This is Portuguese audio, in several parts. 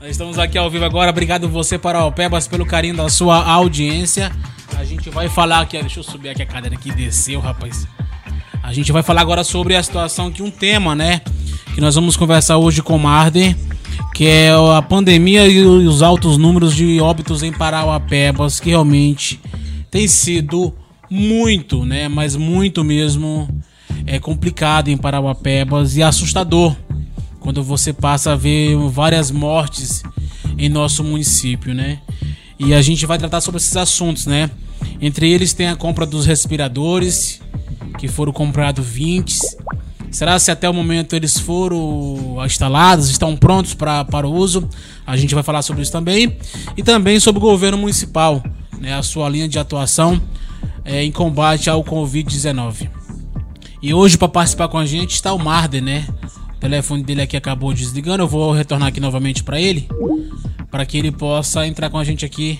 Nós estamos aqui ao vivo agora. Obrigado você, Parauapebas, pelo carinho da sua audiência. A gente vai falar aqui... Deixa eu subir aqui a cadeira que desceu, rapaz. A gente vai falar agora sobre a situação aqui, um tema, né? Que nós vamos conversar hoje com o Marden, que é a pandemia e os altos números de óbitos em Parauapebas, que realmente tem sido muito, né? Mas muito mesmo é complicado em Parauapebas e assustador quando você passa a ver várias mortes em nosso município, né? E a gente vai tratar sobre esses assuntos, né? Entre eles tem a compra dos respiradores, que foram comprados 20. Será se até o momento eles foram instalados, estão prontos para o uso? A gente vai falar sobre isso também. E também sobre o governo municipal, né? A sua linha de atuação em combate ao Covid-19. E hoje, para participar com a gente, está o Marden, né? O telefone dele aqui acabou desligando. Eu vou retornar aqui novamente para ele, para que ele possa entrar com a gente aqui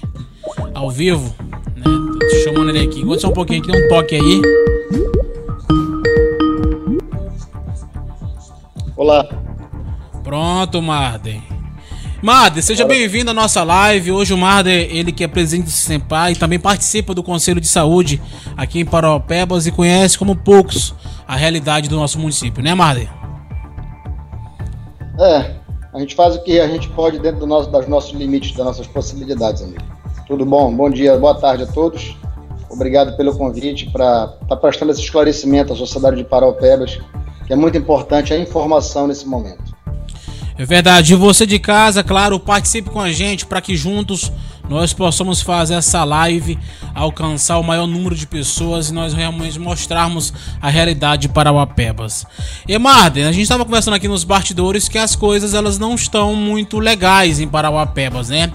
ao vivo, né? Tô chamando ele aqui. Aguenta só um pouquinho aqui, dá um toque aí. Olá. Pronto, Marden. Marden, seja bem-vindo à nossa live. Hoje o Marden, ele que é presidente do SINCEPA e também participa do Conselho de Saúde aqui em Parauapebas e conhece como poucos a realidade do nosso município, né, Marden? É, a gente faz o que a gente pode dentro dos nossos limites, das nossas possibilidades, amigo. Tudo bom? Bom dia, boa tarde a todos. Obrigado pelo convite para estar prestando esse esclarecimento à sociedade de Parauapebas, que é muito importante a informação nesse momento. É verdade. E você de casa, claro, participe com a gente para que juntos nós possamos fazer essa live, alcançar o maior número de pessoas e nós realmente mostrarmos a realidade de Parauapebas. E Marden, a gente estava conversando aqui nos bastidores que as coisas elas não estão muito legais em Parauapebas, né?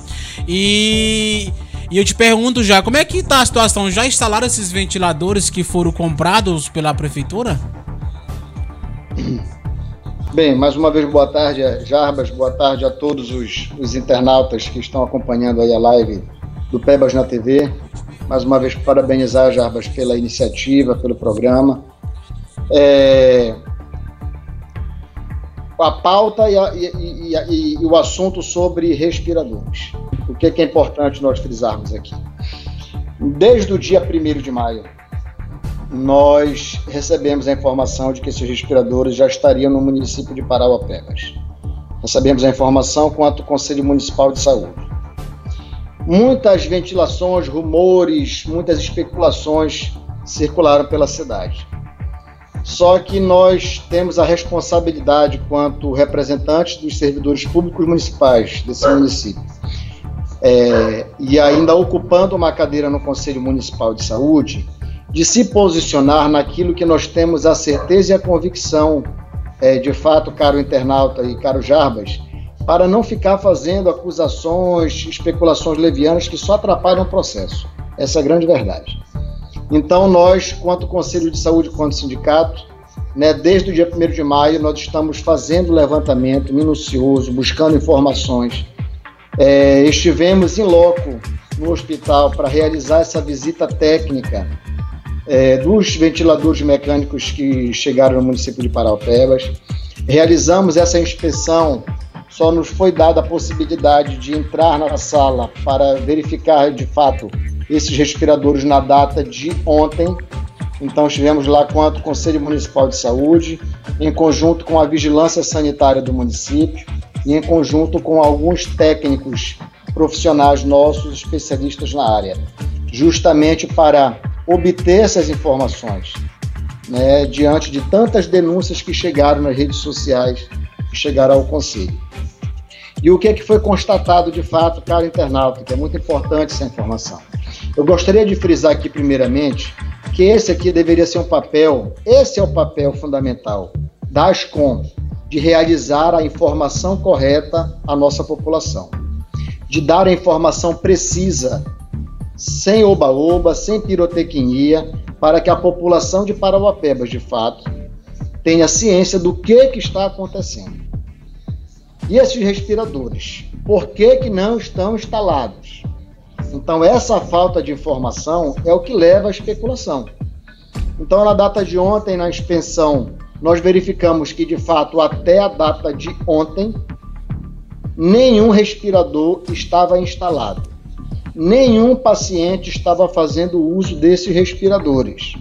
E eu te pergunto já, como é que está a situação? Já instalaram esses ventiladores que foram comprados pela prefeitura? Bem, mais uma vez boa tarde, Jarbas, boa tarde a todos os internautas que estão acompanhando aí a live do Pebas na TV. Mais uma vez parabenizar, Jarbas, pela iniciativa, pelo programa. A pauta e o assunto sobre respiradores. O que é importante nós frisarmos aqui? Desde o dia 1º de maio, nós recebemos a informação de que esses respiradores já estariam no município de Parauapebas. Recebemos a informação quanto ao Conselho Municipal de Saúde. Muitas ventilações, rumores, muitas especulações circularam pela cidade. Só que nós temos a responsabilidade, quanto representantes dos servidores públicos municipais desse município, e ainda ocupando uma cadeira no Conselho Municipal de Saúde, de se posicionar naquilo que nós temos a certeza e a convicção, de fato, caro internauta e caro Jarbas, para não ficar fazendo acusações, especulações levianas que só atrapalham o processo. Essa é a grande verdade. Então nós, quanto Conselho de Saúde, quanto sindicato, né, desde o dia 1º de maio, nós estamos fazendo levantamento minucioso, buscando informações. Estivemos em loco no hospital para realizar essa visita técnica dos ventiladores mecânicos que chegaram no município de Parauapebas. Realizamos essa inspeção, só nos foi dada a possibilidade de entrar na sala para verificar de fato esses respiradores na data de ontem. Então estivemos lá quanto ao Conselho Municipal de Saúde, em conjunto com a Vigilância Sanitária do município e em conjunto com alguns técnicos profissionais nossos, especialistas na área, justamente para obter essas informações, né, diante de tantas denúncias que chegaram nas redes sociais, que chegaram ao Conselho. E o que é que foi constatado de fato, caro internauta, que é muito importante essa informação. Eu gostaria de frisar aqui primeiramente que esse aqui deveria ser um papel, esse é o papel fundamental da ASCOM, de realizar a informação correta à nossa população, de dar a informação precisa, sem oba-oba, sem pirotecnia, para que a população de Parauapebas, de fato, tenha ciência do que está acontecendo. E esses respiradores, por que não estão instalados? Então, essa falta de informação é o que leva à especulação. Então, na data de ontem, na inspeção, nós verificamos que, de fato, até a data de ontem, nenhum respirador estava instalado. Nenhum paciente estava fazendo uso desses respiradores.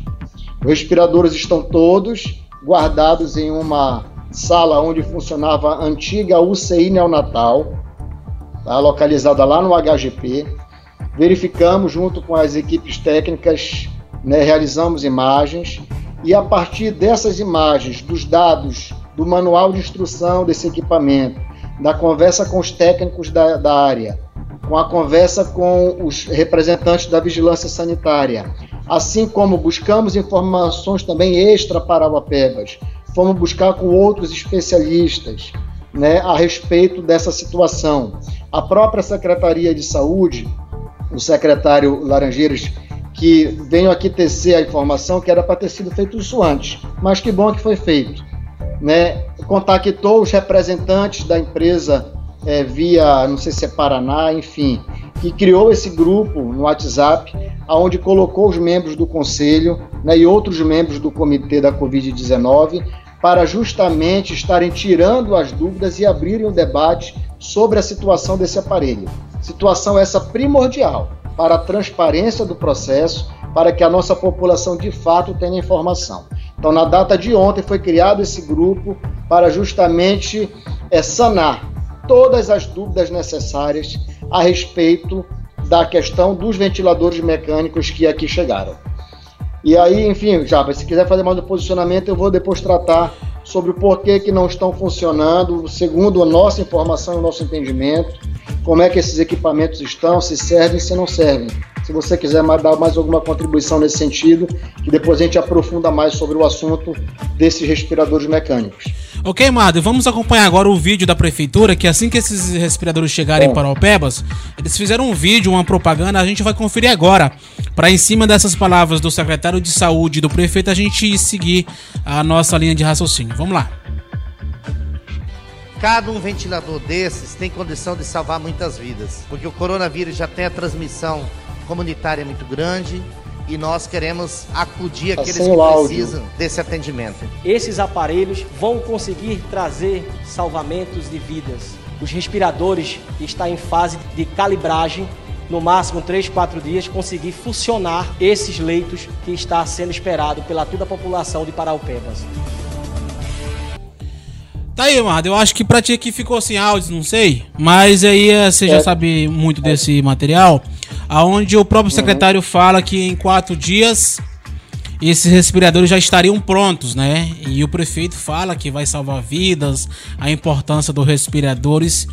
Os respiradores estão todos guardados em uma sala onde funcionava a antiga UCI neonatal, tá, localizada lá no HGP. Verificamos junto com as equipes técnicas, né, realizamos imagens, e a partir dessas imagens, dos dados do manual de instrução desse equipamento, da conversa com os técnicos da área, com a conversa com os representantes da vigilância sanitária, assim como buscamos informações também extra para Parauapebas, fomos buscar com outros especialistas, né, a respeito dessa situação. A própria Secretaria de Saúde, o secretário Laranjeiras, que veio aqui tecer a informação que era para ter sido feito isso antes, mas que bom que foi feito, né? Contactou os representantes da empresa via, não sei se é Paraná, enfim, que criou esse grupo no WhatsApp, onde colocou os membros do conselho, né, e outros membros do comitê da Covid-19, para justamente estarem tirando as dúvidas e abrirem um debate sobre a situação desse aparelho. Situação essa primordial para a transparência do processo, para que a nossa população de fato tenha informação. Então, na data de ontem foi criado esse grupo para justamente sanar todas as dúvidas necessárias a respeito da questão dos ventiladores mecânicos que aqui chegaram. E aí, enfim, Jarbas, se quiser fazer mais um posicionamento, eu vou depois tratar sobre o porquê que não estão funcionando, segundo a nossa informação e o nosso entendimento, como é que esses equipamentos estão, se servem, se não servem. Se você quiser dar mais alguma contribuição nesse sentido, que depois a gente aprofunda mais sobre o assunto desses respiradores mecânicos. Ok, Marden, vamos acompanhar agora o vídeo da prefeitura, que assim que esses respiradores chegarem para Parauapebas, eles fizeram um vídeo, uma propaganda, a gente vai conferir agora, para em cima dessas palavras do secretário de saúde e do prefeito, a gente seguir a nossa linha de raciocínio. Vamos lá. Cada um ventilador desses tem condição de salvar muitas vidas, porque o coronavírus já tem a transmissão comunitária muito grande e nós queremos acudir aqueles que precisam desse atendimento. Esses aparelhos vão conseguir trazer salvamentos de vidas. Os respiradores estão em fase de calibragem, no máximo 3 a 4 dias, conseguir funcionar esses leitos que está sendo esperado pela toda a população de Parauapebas. Tá aí, Marden, eu acho que pra ti aqui ficou sem áudios, não sei, mas aí você já sabe muito desse material, aonde o próprio secretário fala que em 4 dias esses respiradores já estariam prontos, né? E o prefeito fala que vai salvar vidas, a importância dos respiradores.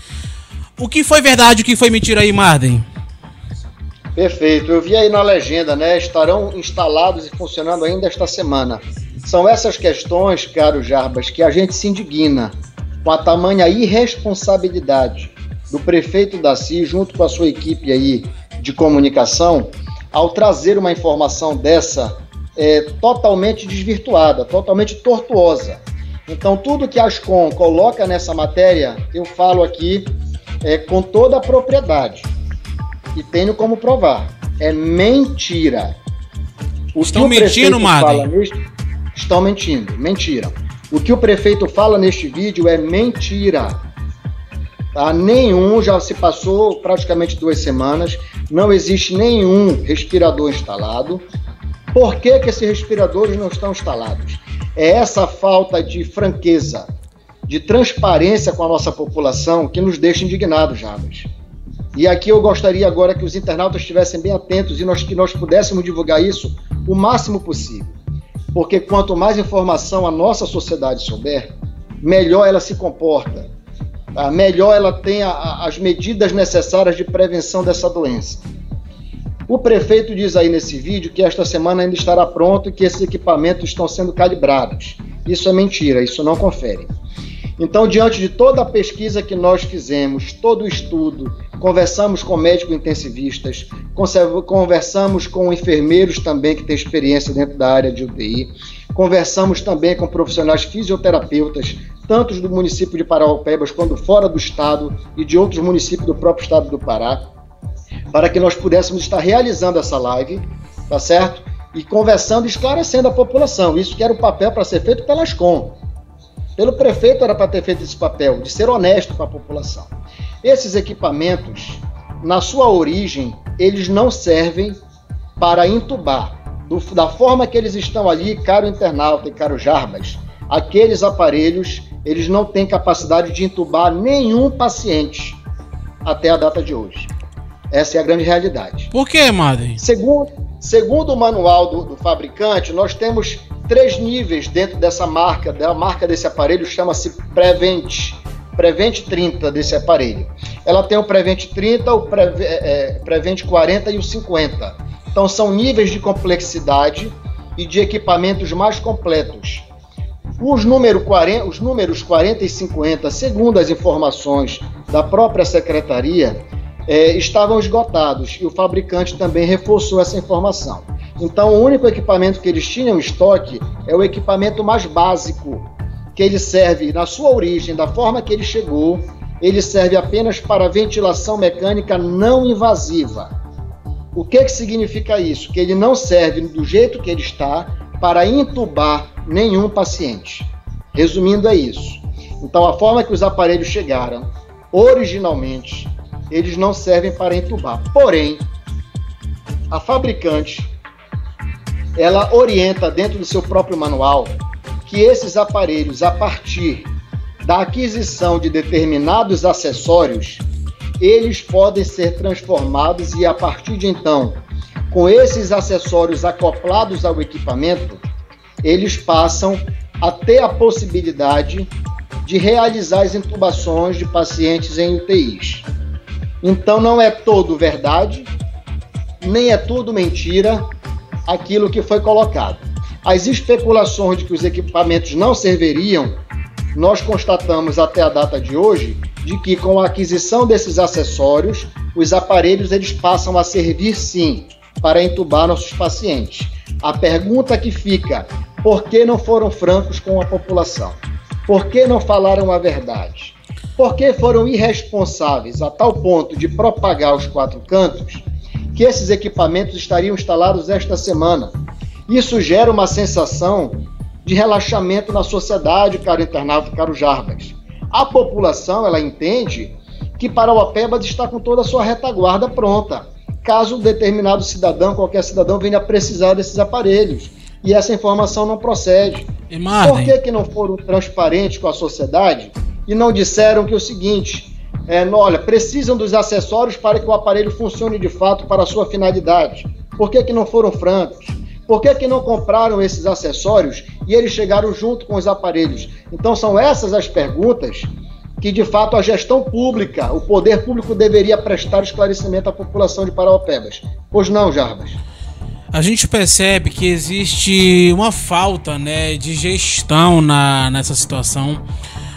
O que foi verdade, o que foi mentira aí, Marden? Perfeito, eu vi aí na legenda, né? Estarão instalados e funcionando ainda esta semana. São essas questões, caro Jarbas, que a gente se indigna com a tamanha irresponsabilidade do prefeito Darcy, junto com a sua equipe aí de comunicação, ao trazer uma informação dessa totalmente desvirtuada, totalmente tortuosa. Então, tudo que a ASCOM coloca nessa matéria, eu falo aqui com toda a propriedade e tenho como provar. É mentira. Estão mentindo, Marden? Estão mentindo, mentiram. O que o prefeito fala neste vídeo é mentira. Tá? Nenhum, já se passou praticamente 2 semanas, não existe nenhum respirador instalado. Por que que esses respiradores não estão instalados? É essa falta de franqueza, de transparência com a nossa população que nos deixa indignados, Jarbas. E aqui eu gostaria agora que os internautas estivessem bem atentos e que nós pudéssemos divulgar isso o máximo possível. Porque quanto mais informação a nossa sociedade souber, melhor ela se comporta, tá? Melhor ela tem as medidas necessárias de prevenção dessa doença. O prefeito diz aí nesse vídeo que esta semana ainda estará pronto e que esses equipamentos estão sendo calibrados. Isso é mentira, isso não confere. Então, diante de toda a pesquisa que nós fizemos, todo o estudo, conversamos com médicos intensivistas, conversamos com enfermeiros também que têm experiência dentro da área de UTI, conversamos também com profissionais fisioterapeutas, tanto do município de Parauapebas quanto fora do estado e de outros municípios do próprio estado do Pará, para que nós pudéssemos estar realizando essa live, tá certo? E conversando e esclarecendo a população. Isso que era o papel para ser feito pela ASCOM. Pelo prefeito era para ter feito esse papel, de ser honesto com a população. Esses equipamentos, na sua origem, eles não servem para intubar. Da forma que eles estão ali, caro internauta e caro Jarbas, aqueles aparelhos, eles não têm capacidade de intubar nenhum paciente até a data de hoje. Essa é a grande realidade. Por quê, Marden? Segundo o manual do fabricante, nós temos 3 níveis dentro dessa marca. A marca desse aparelho chama-se Prevent. Prevent 30 desse aparelho. Ela tem o Prevent 30, o Prevent 40 e o 50. Então são níveis de complexidade e de equipamentos mais completos. Os números 40 e 50, segundo as informações da própria secretaria, estavam esgotados e o fabricante também reforçou essa informação. Então, o único equipamento que eles tinham em estoque é o equipamento mais básico, que ele serve, na sua origem, da forma que ele chegou, ele serve apenas para ventilação mecânica não invasiva. O que significa isso? Que ele não serve, do jeito que ele está, para intubar nenhum paciente. Resumindo, é isso. Então, a forma que os aparelhos chegaram, originalmente, eles não servem para intubar. Porém, a fabricante, ela orienta dentro do seu próprio manual que esses aparelhos, a partir da aquisição de determinados acessórios, eles podem ser transformados e, a partir de então, com esses acessórios acoplados ao equipamento, eles passam a ter a possibilidade de realizar as intubações de pacientes em UTIs. Então não é todo verdade, nem é tudo mentira aquilo que foi colocado. As especulações de que os equipamentos não serviriam, nós constatamos até a data de hoje, de que com a aquisição desses acessórios, os aparelhos eles passam a servir sim, para entubar nossos pacientes. A pergunta que fica, por que não foram francos com a população? Por que não falaram a verdade? Por que foram irresponsáveis a tal ponto de propagar aos 4 cantos que esses equipamentos estariam instalados esta semana? Isso gera uma sensação de relaxamento na sociedade, caro internauta, caro Jarbas. A população, ela entende que Parauapebas está com toda a sua retaguarda pronta, caso um determinado cidadão, qualquer cidadão, venha precisar desses aparelhos. E essa informação não procede. Por que não foram transparentes com a sociedade e não disseram que o seguinte, olha, precisam dos acessórios para que o aparelho funcione de fato para a sua finalidade? Por que não foram francos? Por que não compraram esses acessórios e eles chegaram junto com os aparelhos? Então são essas as perguntas que, de fato, a gestão pública, o poder público deveria prestar esclarecimento à população de Parauapebas. Pois não, Jarbas? A gente percebe que existe uma falta, né, de gestão nessa situação.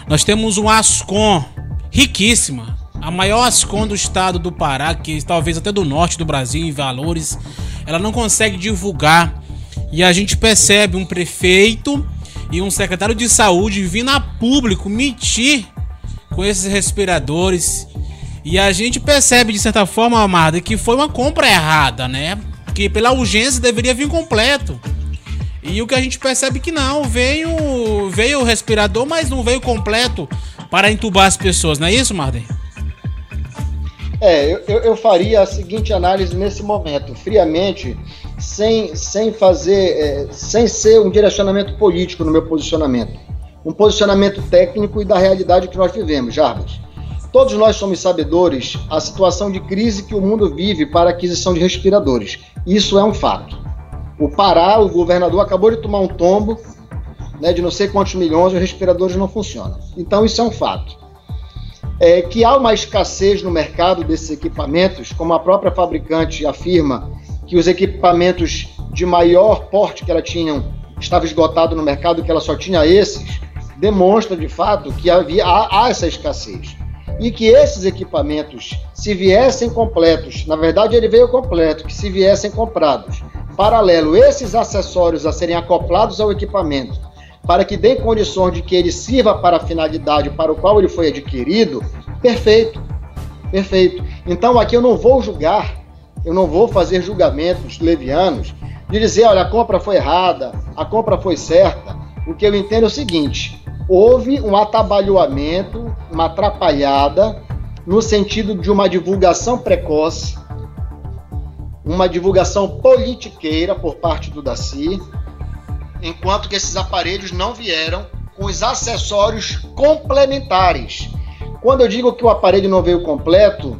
Nós temos uma ASCOM riquíssima, a maior ASCOM do estado do Pará, que talvez até do norte do Brasil, em valores. Ela não consegue divulgar. E a gente percebe um prefeito e um secretário de saúde vindo a público mentir com esses respiradores, e a gente percebe de certa forma, Amada, que foi uma compra errada, né? Que pela urgência deveria vir completo, e o que a gente percebe que não, veio o respirador, mas não veio completo para entubar as pessoas, não é isso, Marden? Eu faria a seguinte análise nesse momento, friamente, sem ser um direcionamento político no meu posicionamento. Um posicionamento técnico e da realidade que nós vivemos, Jarbas. Todos nós somos sabedores da situação de crise que o mundo vive para a aquisição de respiradores. Isso é um fato. O Pará, o governador, acabou de tomar um tombo, de não sei quantos milhões, os respiradores não funcionam. Então isso é um fato. Que há uma escassez no mercado desses equipamentos, como a própria fabricante afirma, que os equipamentos de maior porte que ela tinha estava esgotado no mercado, que ela só tinha esses, demonstra de fato que há essa escassez, e que esses equipamentos, se viessem completos, na verdade ele veio completo, que se viessem comprados, paralelo, esses acessórios a serem acoplados ao equipamento, para que dê condições de que ele sirva para a finalidade para o qual ele foi adquirido, perfeito. Então aqui eu não vou julgar, eu não vou fazer julgamentos levianos, de dizer, olha, a compra foi errada, a compra foi certa. O que eu entendo é o seguinte, houve um atabalhoamento, uma atrapalhada no sentido de uma divulgação precoce, uma divulgação politiqueira por parte do Darcy, enquanto que esses aparelhos não vieram com os acessórios complementares. Quando eu digo que o aparelho não veio completo,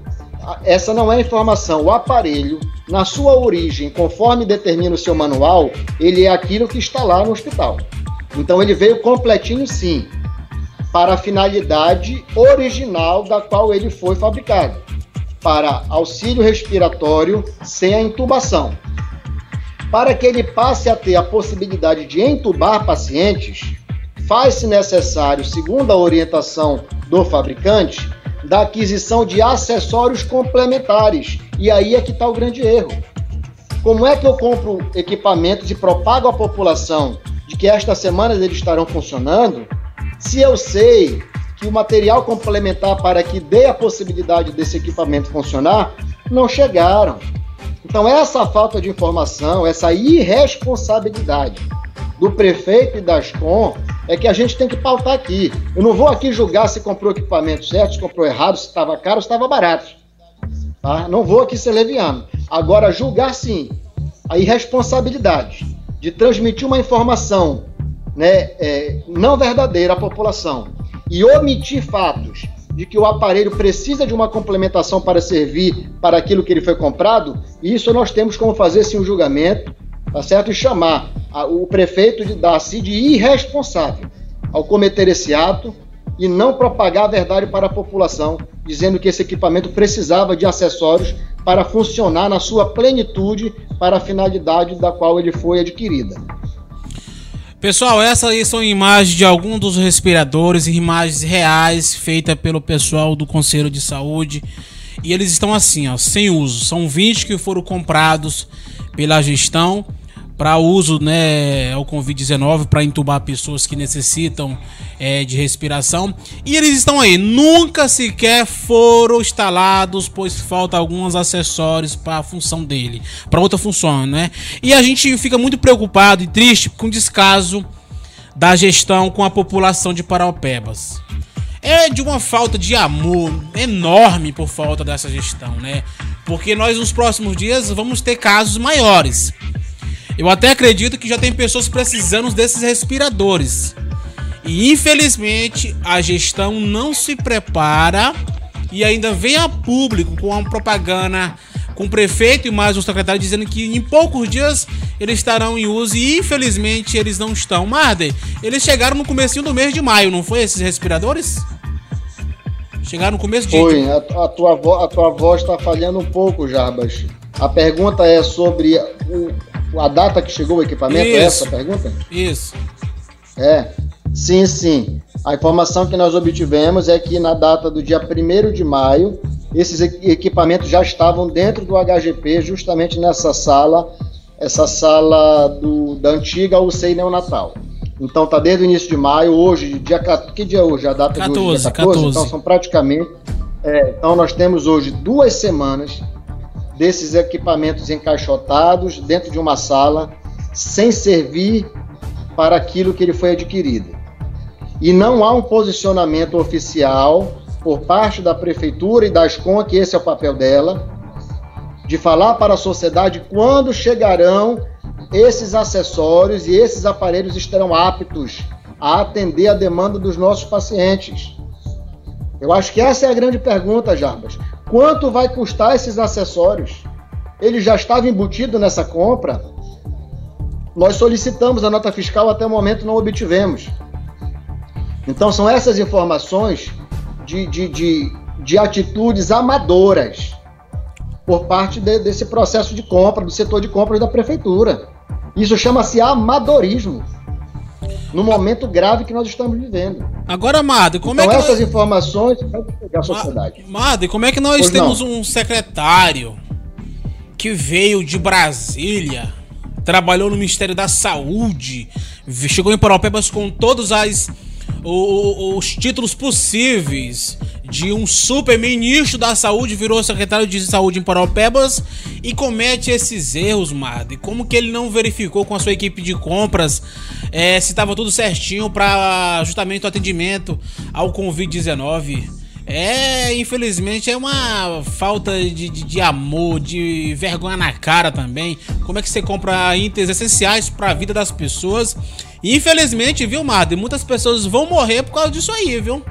essa não é a informação. O aparelho, na sua origem, conforme determina o seu manual, ele é aquilo que está lá no hospital. Então ele veio completinho, sim, para a finalidade original da qual ele foi fabricado, para auxílio respiratório sem a intubação. Para que ele passe a ter a possibilidade de entubar pacientes, faz-se necessário, segundo a orientação do fabricante, da aquisição de acessórios complementares. E aí é que está o grande erro. Como é que eu compro equipamentos e propago à população de que estas semanas eles estarão funcionando, se eu sei que o material complementar para que dê a possibilidade desse equipamento funcionar, não chegaram? Então essa falta de informação, essa irresponsabilidade do prefeito e da ASCOM é que a gente tem que pautar aqui. Eu não vou aqui julgar se comprou equipamento certo, se comprou errado, se estava caro, se estava barato. Tá? Não vou aqui ser leviano. Agora, julgar sim a irresponsabilidade de transmitir uma informação, né, não verdadeira à população e omitir fatos de que o aparelho precisa de uma complementação para servir para aquilo que ele foi comprado, isso nós temos como fazer sim um julgamento, tá certo? E chamar o prefeito de Darcy de irresponsável ao cometer esse ato e não propagar a verdade para a população, dizendo que esse equipamento precisava de acessórios para funcionar na sua plenitude para a finalidade da qual ele foi adquirida. Pessoal, essas aí são imagens de alguns dos respiradores, imagens reais feitas pelo pessoal do Conselho de Saúde, e eles estão assim, ó, sem uso. São 20 que foram comprados pela gestão para uso, né, ao Covid-19, para entubar pessoas que necessitam de respiração. E eles estão aí, nunca sequer foram instalados, pois falta alguns acessórios para a função dele, para outra função, né? E a gente fica muito preocupado e triste com o descaso da gestão com a população de Parauapebas. É de uma falta de amor enorme por falta dessa gestão, né? Porque nós nos próximos dias vamos ter casos maiores. Eu até acredito que já tem pessoas precisando desses respiradores. E infelizmente a gestão não se prepara e ainda vem a público com uma propaganda com o prefeito e mais um secretário dizendo que em poucos dias eles estarão em uso e infelizmente eles não estão. Marden, eles chegaram no comecinho do mês de maio, não foi esses respiradores? Chegaram no começo de... Foi, a tua voz está falhando um pouco, Jarbas. A pergunta é sobre a data que chegou o equipamento, isso. É essa a pergunta? Isso. É, sim, sim. A informação que nós obtivemos é que na data do dia 1º de maio, esses equipamentos já estavam dentro do HGP, justamente nessa sala, essa sala da antiga UCI neonatal. Então tá desde o início de maio, hoje, dia... Que dia é hoje? A data 14, de hoje é 14? Então são praticamente... então nós temos hoje 2 semanas desses equipamentos encaixotados dentro de uma sala, sem servir para aquilo que ele foi adquirido. E não há um posicionamento oficial por parte da Prefeitura e da ASCOM, que esse é o papel dela, de falar para a sociedade quando chegarão esses acessórios e esses aparelhos estarão aptos a atender a demanda dos nossos pacientes. Eu acho que essa é a grande pergunta, Jarbas. Quanto vai custar esses acessórios? Ele já estava embutido nessa compra? Nós solicitamos a nota fiscal, até o momento não obtivemos. Então são essas informações de atitudes amadoras por parte desse processo de compra, do setor de compras da prefeitura. Isso chama-se amadorismo, no momento grave que nós estamos vivendo. Agora, Marden, como então, é que essas informações vão pegar a sociedade? Marden, como é que nós temos um secretário que veio de Brasília, trabalhou no Ministério da Saúde, chegou em Parauapebas com todos os títulos possíveis de um super ministro da saúde, virou secretário de saúde em Parauapebas e comete esses erros, Marden? Como que ele não verificou com a sua equipe de compras se estava tudo certinho para justamente o atendimento ao Covid-19? É, infelizmente é uma falta de amor, de vergonha na cara também. Como é que você compra itens essenciais para a vida das pessoas? E infelizmente, viu, Marden, muitas pessoas vão morrer por causa disso aí, viu?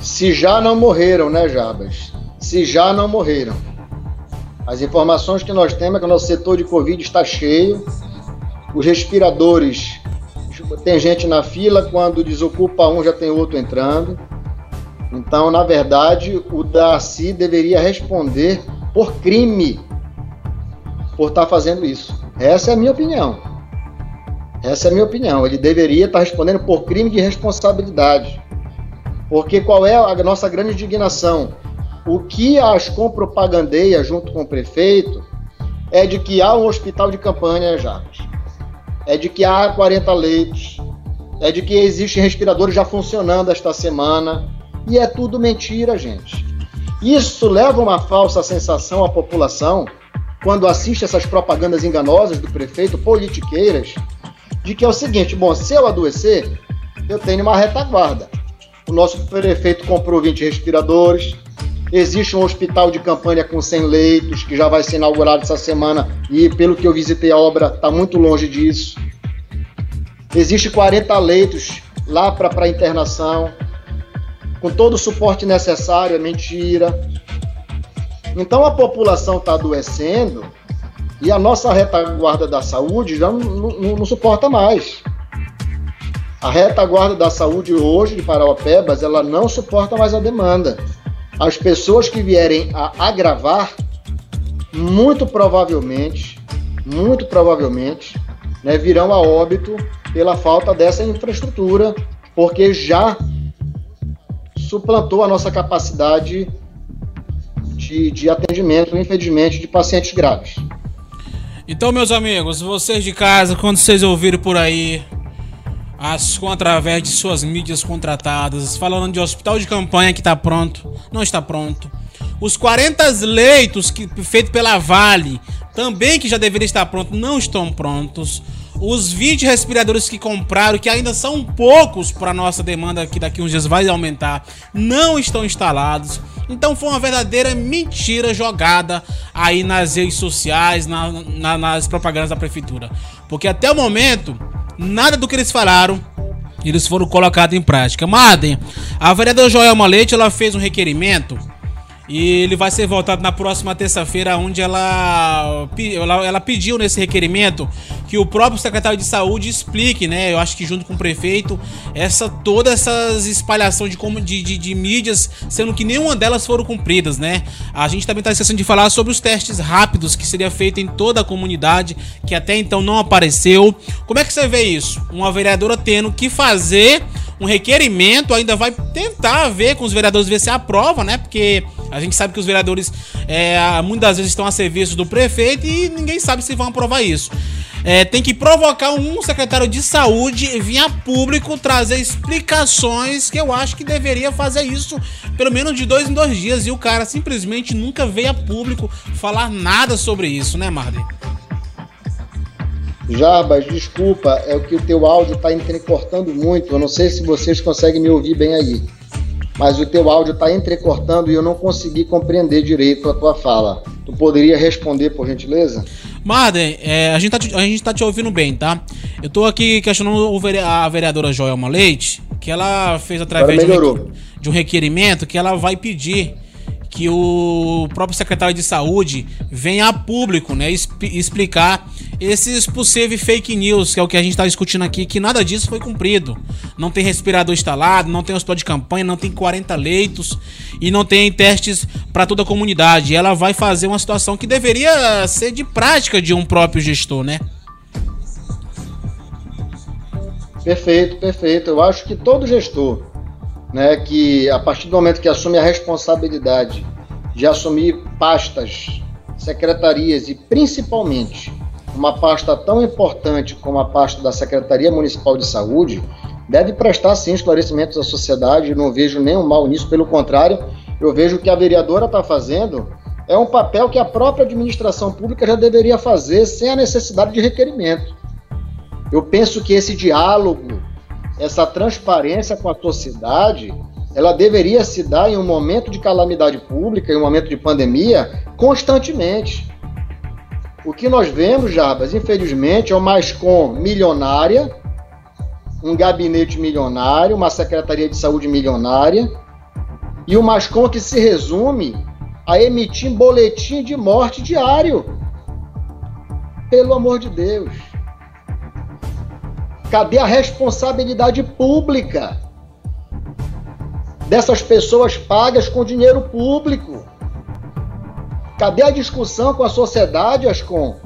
Se já não morreram, né, Jarbas? Se já não morreram. As informações que nós temos é que o nosso setor de Covid está cheio. Os respiradores, tem gente na fila, quando desocupa um já tem outro entrando. Então, na verdade, o Darcy deveria responder por crime, por estar fazendo isso. Essa é a minha opinião. Essa é a minha opinião. Ele deveria estar respondendo por crime de responsabilidade. Porque qual é a nossa grande indignação? O que a ASCOM propagandeia junto com o prefeito é de que há um hospital de campanha já, é de que há 40 leitos, é de que existem respiradores já funcionando esta semana, e é tudo mentira, gente. Isso leva uma falsa sensação à população, quando assiste essas propagandas enganosas do prefeito, politiqueiras, de que é o seguinte: bom, se eu adoecer, eu tenho uma retaguarda. O nosso prefeito comprou 20 respiradores, existe um hospital de campanha com 100 leitos, que já vai ser inaugurado essa semana, e pelo que eu visitei a obra, está muito longe disso. Existe 40 leitos lá para internação, com todo o suporte necessário, é mentira. Então a população está adoecendo, e a nossa retaguarda da saúde já não suporta mais. A retaguarda da saúde hoje de Parauapebas, ela não suporta mais a demanda. As pessoas que vierem a agravar, muito provavelmente, né, virão a óbito pela falta dessa infraestrutura, porque já suplantou a nossa capacidade de atendimento, infelizmente, de pacientes graves. Então, meus amigos, vocês de casa, quando vocês ouviram por aí ASCOM através de suas mídias contratadas, falando de hospital de campanha que está pronto, não está pronto. Os 40 leitos feitos pela Vale, também que já deveria estar pronto, não estão prontos. Os 20 respiradores que compraram, que ainda são poucos para nossa demanda, que daqui uns dias vai aumentar, não estão instalados. Então foi uma verdadeira mentira jogada aí nas redes sociais, nas propagandas da prefeitura. Porque até o momento, nada do que eles falaram, eles foram colocados em prática. Marden, a vereadora Joelma Leite, ela fez um requerimento e ele vai ser votado na próxima terça-feira, onde ela pediu nesse requerimento que o próprio secretário de saúde explique, né, eu acho que junto com o prefeito, todas essas espalhações de mídias, sendo que nenhuma delas foram cumpridas, né. A gente também está esquecendo de falar sobre os testes rápidos que seria feito em toda a comunidade, que até então não apareceu. Como é que você vê isso? Uma vereadora tendo que fazer um requerimento, ainda vai tentar ver com os vereadores, ver se aprova, né, porque a gente sabe que os vereadores muitas das vezes estão a serviço do prefeito e ninguém sabe se vão aprovar isso. Tem que provocar um secretário de saúde vir a público trazer explicações, que eu acho que deveria fazer isso pelo menos de 2 em 2 dias, e o cara simplesmente nunca veio a público falar nada sobre isso, né, Marden? Jarbas, desculpa, é que o teu áudio está entrecortando muito, eu não sei se vocês conseguem me ouvir bem aí, mas o teu áudio está entrecortando e eu não consegui compreender direito a tua fala. Tu poderia responder, por gentileza? Marden, a gente tá te ouvindo bem, tá? Eu tô aqui questionando a vereadora Joelma Leite, que ela fez através de um requerimento que ela vai pedir que o próprio secretário de saúde venha a público, né, explicar esses possíveis fake news, que é o que a gente está discutindo aqui, que nada disso foi cumprido. Não tem respirador instalado, não tem hospital de campanha, não tem 40 leitos e não tem testes para toda a comunidade. Ela vai fazer uma situação que deveria ser de prática de um próprio gestor, né? Perfeito, perfeito. Eu acho que todo gestor, né, que a partir do momento que assume a responsabilidade de assumir pastas, secretarias e principalmente uma pasta tão importante como a pasta da Secretaria Municipal de Saúde, deve prestar sim esclarecimentos à sociedade. Não vejo nenhum mal nisso, pelo contrário, eu vejo que a vereadora está fazendo é um papel que a própria administração pública já deveria fazer sem a necessidade de requerimento. Eu penso que esse diálogo, essa transparência com a sociedade ela deveria se dar em um momento de calamidade pública, em um momento de pandemia, constantemente. O que nós vemos, Jarbas, infelizmente, é uma ASCOM milionária, um gabinete milionário, uma secretaria de saúde milionária, e uma ASCOM que se resume a emitir boletim de morte diário. Pelo amor de Deus. Cadê a responsabilidade pública dessas pessoas pagas com dinheiro público? Cadê a discussão com a sociedade, ASCOM,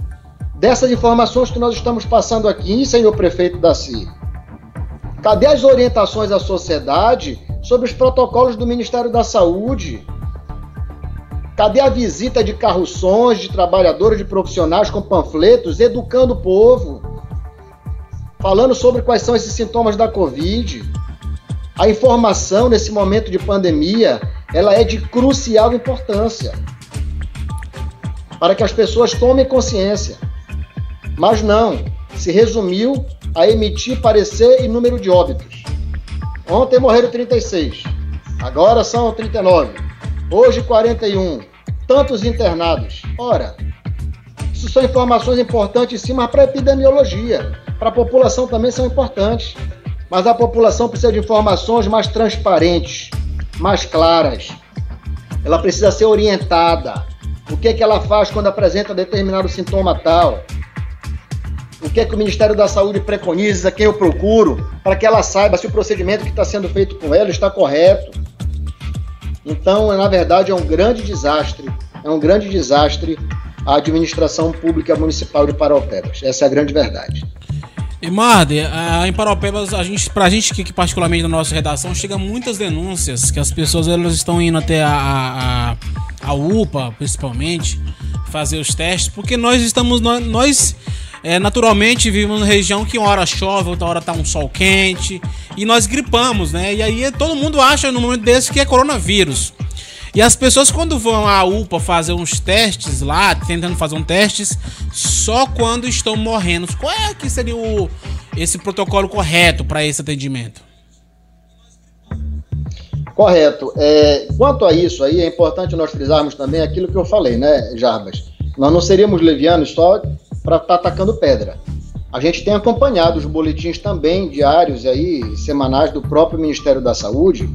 dessas informações que nós estamos passando aqui, senhor prefeito Darcy? Cadê as orientações à sociedade sobre os protocolos do Ministério da Saúde? Cadê a visita de carroções, de trabalhadores, de profissionais com panfletos, educando o povo, falando sobre quais são esses sintomas da Covid? A informação nesse momento de pandemia, ela é de crucial importância para que as pessoas tomem consciência. Mas não, se resumiu a emitir parecer e número de óbitos. Ontem morreram 36, agora são 39, hoje 41, tantos internados. Ora, isso são informações importantes sim, mas para a epidemiologia, para a população também são importantes. Mas a população precisa de informações mais transparentes, mais claras. Ela precisa ser orientada. O que é que ela faz quando apresenta determinado sintoma tal? O que é que o Ministério da Saúde preconiza, quem eu procuro, para que ela saiba se o procedimento que está sendo feito com ela está correto? Então, na verdade, é um grande desastre a administração pública municipal de Parauapebas. Essa é a grande verdade. E Marden, em Parauapebas, pra gente que particularmente na nossa redação, chegam muitas denúncias que as pessoas elas estão indo até a UPA, principalmente, fazer os testes, porque nós naturalmente vivemos numa região que uma hora chove, outra hora tá um sol quente, e nós gripamos, né? E aí todo mundo acha no momento desse que é coronavírus. E as pessoas quando vão à UPA fazer uns testes lá, tentando fazer uns testes, só quando estão morrendo. Qual é que seria esse protocolo correto para esse atendimento? Correto. Quanto a isso aí, é importante nós frisarmos também aquilo que eu falei, né, Jarbas? Nós não seríamos levianos só para estar atacando pedra. A gente tem acompanhado os boletins também diários aí, semanais, do próprio Ministério da Saúde,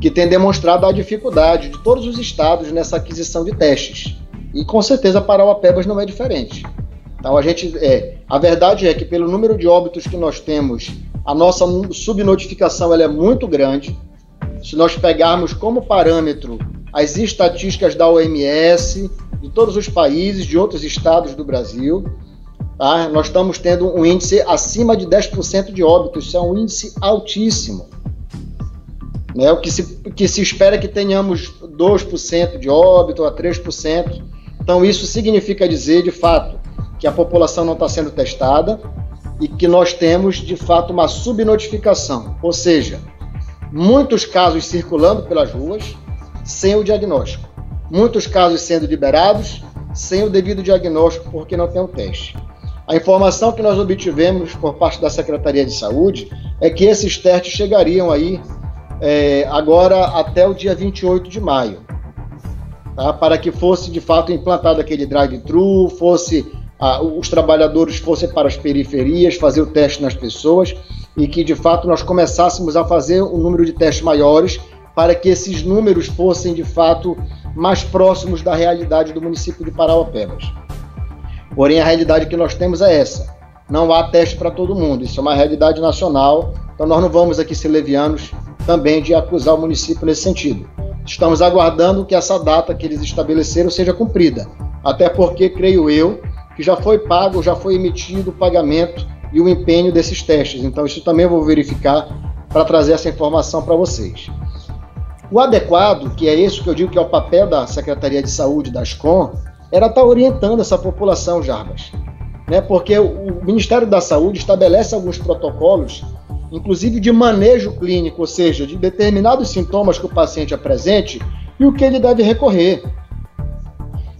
que tem demonstrado a dificuldade de todos os estados nessa aquisição de testes. E com certeza Parauapebas não é diferente. Então a verdade é que pelo número de óbitos que nós temos, a nossa subnotificação ela é muito grande. Se nós pegarmos como parâmetro as estatísticas da OMS, de todos os países, de outros estados do Brasil, tá? Nós estamos tendo um índice acima de 10% de óbitos, isso é um índice altíssimo. Né, o que se espera é que tenhamos 2% de óbito a 3%. Então isso significa dizer, de fato, que a população não está sendo testada e que nós temos, de fato, uma subnotificação. Ou seja, muitos casos circulando pelas ruas sem o diagnóstico. Muitos casos sendo liberados sem o devido diagnóstico porque não tem um teste. A informação que nós obtivemos por parte da Secretaria de Saúde é que esses testes chegariam aí agora até o dia 28 de maio, tá? Para que fosse de fato implantado aquele drive-thru, os trabalhadores fossem para as periferias, fazer o teste nas pessoas e que de fato nós começássemos a fazer um número de testes maiores para que esses números fossem de fato mais próximos da realidade do município de Parauapebas. Porém, a realidade que nós temos é essa, não há teste para todo mundo, isso é uma realidade nacional, então nós não vamos aqui ser levianos também de acusar o município nesse sentido. Estamos aguardando que essa data que eles estabeleceram seja cumprida, até porque, creio eu, que já foi emitido o pagamento e o empenho desses testes, então isso também eu vou verificar para trazer essa informação para vocês. O adequado, que é isso que eu digo que é o papel da Secretaria de Saúde, da ASCOM, era estar orientando essa população, Jarbas, né? Porque o Ministério da Saúde estabelece alguns protocolos inclusive de manejo clínico, ou seja, de determinados sintomas que o paciente apresente e o que ele deve recorrer.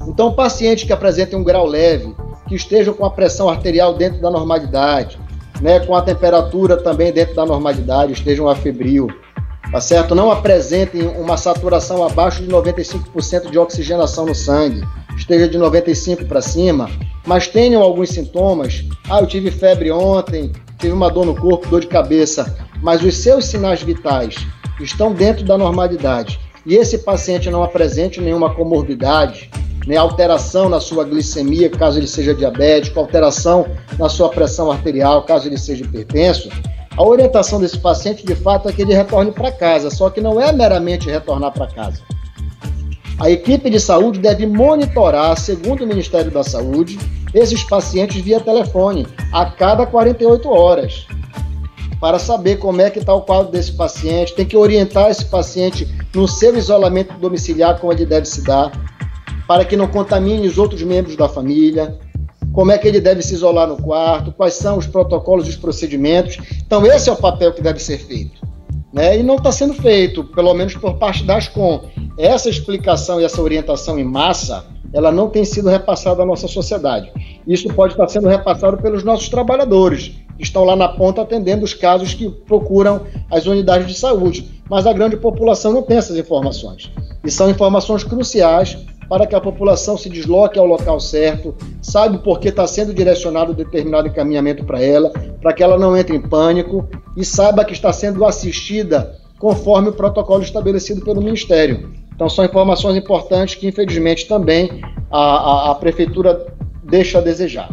Então, o paciente que apresenta um grau leve, que esteja com a pressão arterial dentro da normalidade, né, com a temperatura também dentro da normalidade, esteja um afebril, tá certo? Não apresentem uma saturação abaixo de 95% de oxigenação no sangue, esteja de 95% para cima, mas tenham alguns sintomas. Ah, eu tive febre ontem, tive uma dor no corpo, dor de cabeça, mas os seus sinais vitais estão dentro da normalidade e esse paciente não apresente nenhuma comorbidade, né, alteração na sua glicemia, caso ele seja diabético, alteração na sua pressão arterial, caso ele seja hipertenso, a orientação desse paciente, de fato, é que ele retorne para casa, só que não é meramente retornar para casa. A equipe de saúde deve monitorar, segundo o Ministério da Saúde, esses pacientes via telefone, a cada 48 horas, para saber como é que está o quadro desse paciente, tem que orientar esse paciente no seu isolamento domiciliar, como ele deve se dar, para que não contamine os outros membros da família, como é que ele deve se isolar no quarto, quais são os protocolos e os procedimentos. Então, esse é o papel que deve ser feito, né? E não está sendo feito, pelo menos por parte da ASCOM. Essa explicação e essa orientação em massa, ela não tem sido repassada à nossa sociedade. Isso pode estar sendo repassado pelos nossos trabalhadores, que estão lá na ponta atendendo os casos que procuram as unidades de saúde. Mas a grande população não tem essas informações. E são informações cruciais para que a população se desloque ao local certo, saiba por que está sendo direcionado determinado encaminhamento para ela, para que ela não entre em pânico e saiba que está sendo assistida conforme o protocolo estabelecido pelo Ministério. Então, são informações importantes que, infelizmente, também a Prefeitura deixa a desejar.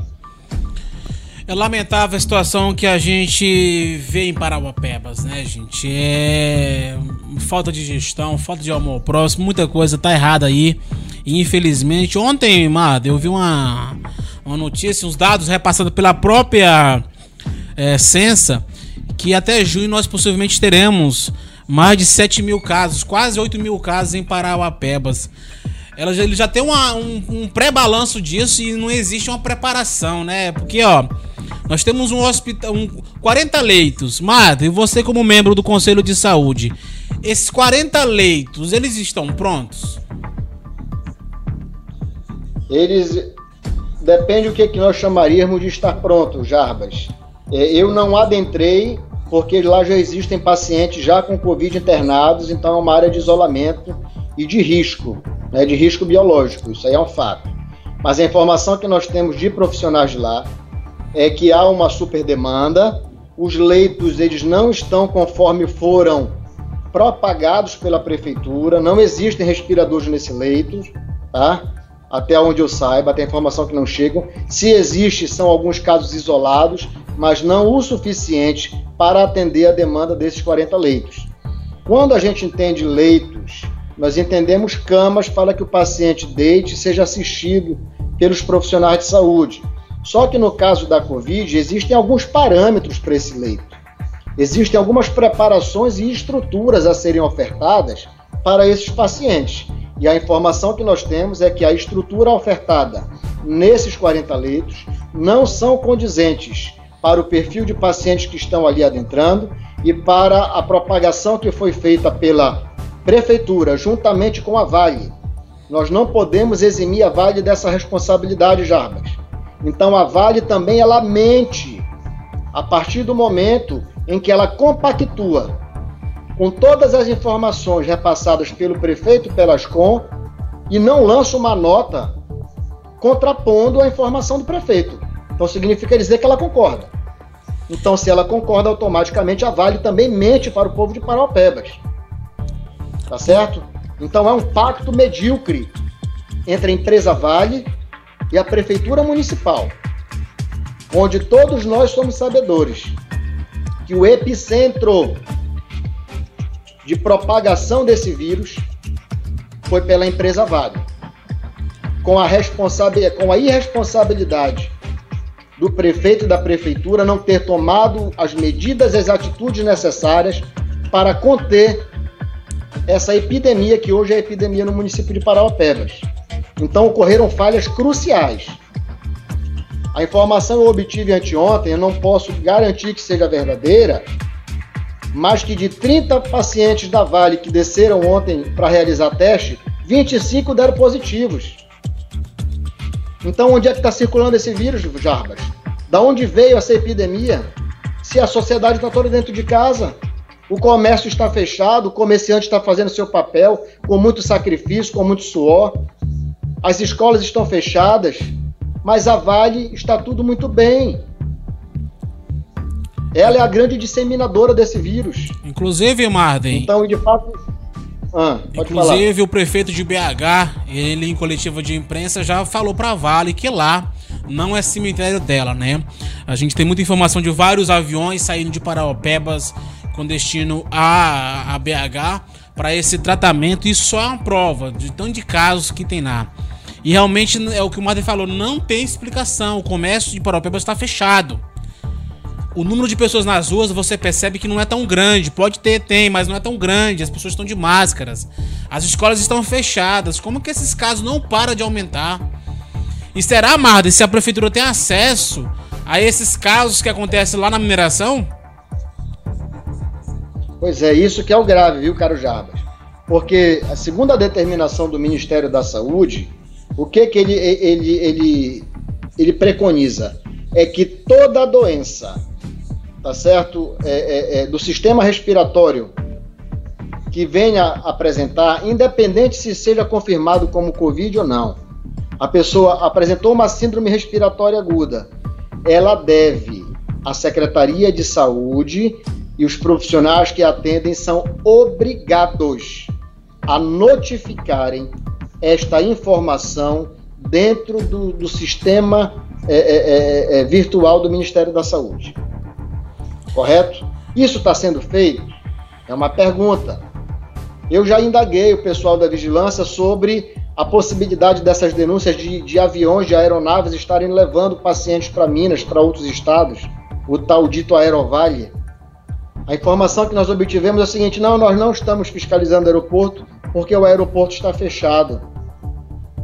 É lamentável a situação que a gente vê em Parauapebas, né, gente? É falta de gestão, falta de amor ao próximo, muita coisa tá errada aí. Infelizmente, ontem, Marden, eu vi uma notícia, uns dados repassados pela própria Censa, que até junho nós possivelmente teremos mais de 7 mil casos, quase 8 mil casos em Parauapebas. Ele já tem um pré-balanço disso e não existe uma preparação, né? Porque, ó, nós temos um hospital, 40 leitos. Marden, você como membro do Conselho de Saúde, esses 40 leitos, eles estão prontos? Eles, depende do que nós chamaríamos de estar pronto, Jarbas. Eu não adentrei, porque lá já existem pacientes já com Covid internados, então é uma área de isolamento e de risco, né, de risco biológico, isso aí é um fato. Mas a informação que nós temos de profissionais de lá é que há uma super demanda, os leitos eles não estão conforme foram propagados pela prefeitura, não existem respiradores nesse leito, tá? Até onde eu saiba, tem informação que não chegam. Se existe, são alguns casos isolados, mas não o suficiente para atender a demanda desses 40 leitos. Quando a gente entende leitos, nós entendemos camas para que o paciente deite e seja assistido pelos profissionais de saúde. Só que no caso da Covid, existem alguns parâmetros para esse leito. Existem algumas preparações e estruturas a serem ofertadas para esses pacientes. E a informação que nós temos é que a estrutura ofertada nesses 40 leitos não são condizentes para o perfil de pacientes que estão ali adentrando e para a propagação que foi feita pela Prefeitura, juntamente com a Vale. Nós não podemos eximir a Vale dessa responsabilidade, Jarbas. Então, a Vale também, ela mente a partir do momento em que ela compactua com todas as informações repassadas pelo prefeito e pela ASCOM e não lança uma nota contrapondo a informação do prefeito. Então, significa dizer que ela concorda. Então, se ela concorda, automaticamente a Vale também mente para o povo de Parauapebas. Tá certo? Então, é um pacto medíocre entre a empresa Vale e a Prefeitura Municipal, onde todos nós somos sabedores que o epicentro de propagação desse vírus foi pela empresa Vale, com a irresponsabilidade do prefeito e da prefeitura não ter tomado as medidas e as atitudes necessárias para conter essa epidemia, que hoje é a epidemia no município de Parauapebas. Então ocorreram falhas cruciais. A informação eu obtive anteontem, eu não posso garantir que seja verdadeira, mas que de 30 pacientes da Vale que desceram ontem para realizar teste, 25 deram positivos. Então, onde é que está circulando esse vírus, Jarbas? Da onde veio essa epidemia? Se a sociedade está toda dentro de casa, O comércio está fechado, o comerciante está fazendo seu papel com muito sacrifício, com muito suor. As escolas estão fechadas, mas a Vale está tudo muito bem. Ela é a grande disseminadora desse vírus. Inclusive, Marden... Então, de fato... inclusive, falar. O prefeito de BH, ele em coletiva de imprensa já falou para a Vale que lá não é cemitério dela, né? A gente tem muita informação de vários aviões saindo de Parauapebas com destino a BH para esse tratamento. E só é uma prova de tanto de casos que tem lá. E realmente é o que o Marden falou, não tem explicação. O comércio de Parauapebas está fechado. O número de pessoas nas ruas você percebe que não é tão grande. Pode ter, tem, mas não é tão grande. As pessoas estão de máscaras. As escolas estão fechadas. Como que esses casos não param de aumentar? E será, Marden, se a prefeitura tem acesso a esses casos que acontecem lá na mineração? Pois é, isso que é o grave, viu, caro Jarbas? Porque, segundo a determinação do Ministério da Saúde, o que ele preconiza? É que toda a doença... tá certo? Do sistema respiratório que venha apresentar, independente se seja confirmado como Covid ou não, a pessoa apresentou uma síndrome respiratória aguda, ela deve, a Secretaria de Saúde e os profissionais que atendem são obrigados a notificarem esta informação dentro do sistema virtual do Ministério da Saúde. Correto? Isso está sendo feito? É uma pergunta. Eu já indaguei o pessoal da vigilância sobre a possibilidade dessas denúncias de aviões, de aeronaves estarem levando pacientes para Minas, para outros estados, o tal dito Aerovale. A informação que nós obtivemos é a seguinte: não, nós não estamos fiscalizando o aeroporto porque o aeroporto está fechado.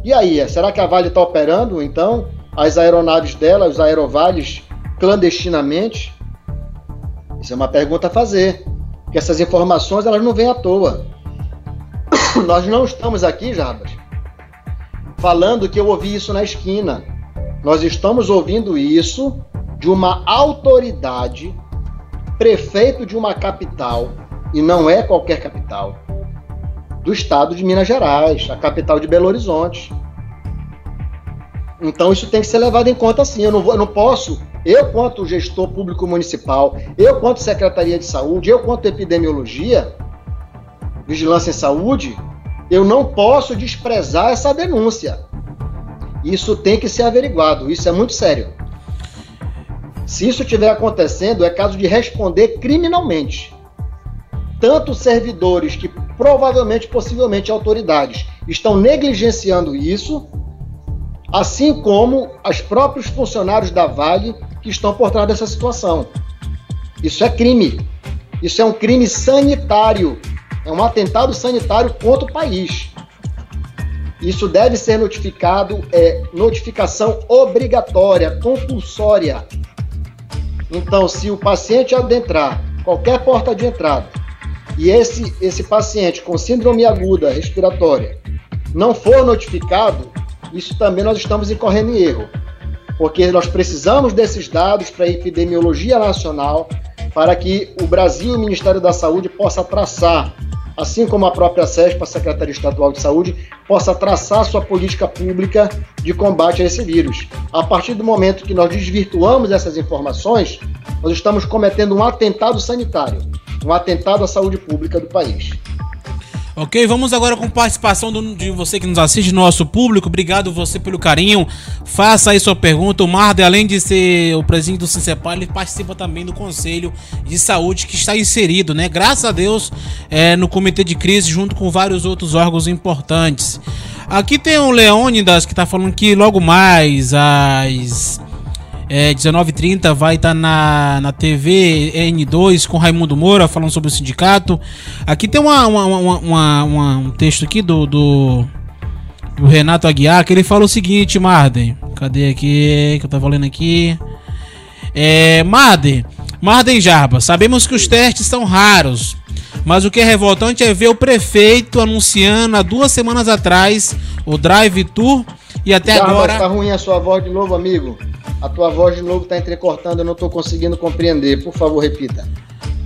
E aí, será que a Vale está operando, então, as aeronaves dela, os aerovales, clandestinamente? Isso é uma pergunta a fazer, porque essas informações elas não vêm à toa. Nós não estamos aqui, Jarbas, falando que eu ouvi isso na esquina. Nós estamos ouvindo isso de uma autoridade, prefeito de uma capital, e não é qualquer capital, do estado de Minas Gerais, a capital de Belo Horizonte. Então isso tem que ser levado em conta, sim. Eu não posso... Eu, quanto gestor público municipal, eu, quanto Secretaria de Saúde, eu, quanto Epidemiologia, Vigilância em Saúde, eu não posso desprezar essa denúncia. Isso tem que ser averiguado, isso é muito sério. Se isso estiver acontecendo, é caso de responder criminalmente. Tanto servidores que provavelmente, possivelmente, autoridades estão negligenciando isso, assim como os próprios funcionários da Vale que estão por trás dessa situação. Isso é crime. Isso é um crime sanitário. É um atentado sanitário contra o país. Isso deve ser notificado, notificação obrigatória, compulsória. Então, se o paciente adentrar qualquer porta de entrada e esse paciente com síndrome aguda respiratória não for notificado, isso também nós estamos incorrendo em erro, porque nós precisamos desses dados para a epidemiologia nacional, para que o Brasil e o Ministério da Saúde possa traçar, assim como a própria SESPA, a Secretaria Estadual de Saúde, possa traçar sua política pública de combate a esse vírus. A partir do momento que nós desvirtuamos essas informações, nós estamos cometendo um atentado sanitário, um atentado à saúde pública do país. Ok, vamos agora com participação de você que nos assiste, nosso público. Obrigado você pelo carinho. Faça aí sua pergunta. O Marden, além de ser o presidente do SINCEPAL, ele participa também do Conselho de Saúde, que está inserido, né? Graças a Deus, no Comitê de Crise, junto com vários outros órgãos importantes. Aqui tem o Leônidas, que está falando que logo mais às 19h30 vai estar na TV N2 com Raimundo Moura falando sobre o sindicato. Aqui tem um texto aqui do Renato Aguiar, que ele fala o seguinte, Marden. Cadê aqui que eu tava lendo aqui? Marden Jarbas, sabemos que os testes são raros, mas o que é revoltante é ver o prefeito anunciando há 2 semanas atrás o drive tour e até Jarbas, agora... Tá ruim a sua voz de novo, amigo. A tua voz de novo está entrecortando, eu não estou conseguindo compreender. Por favor, repita.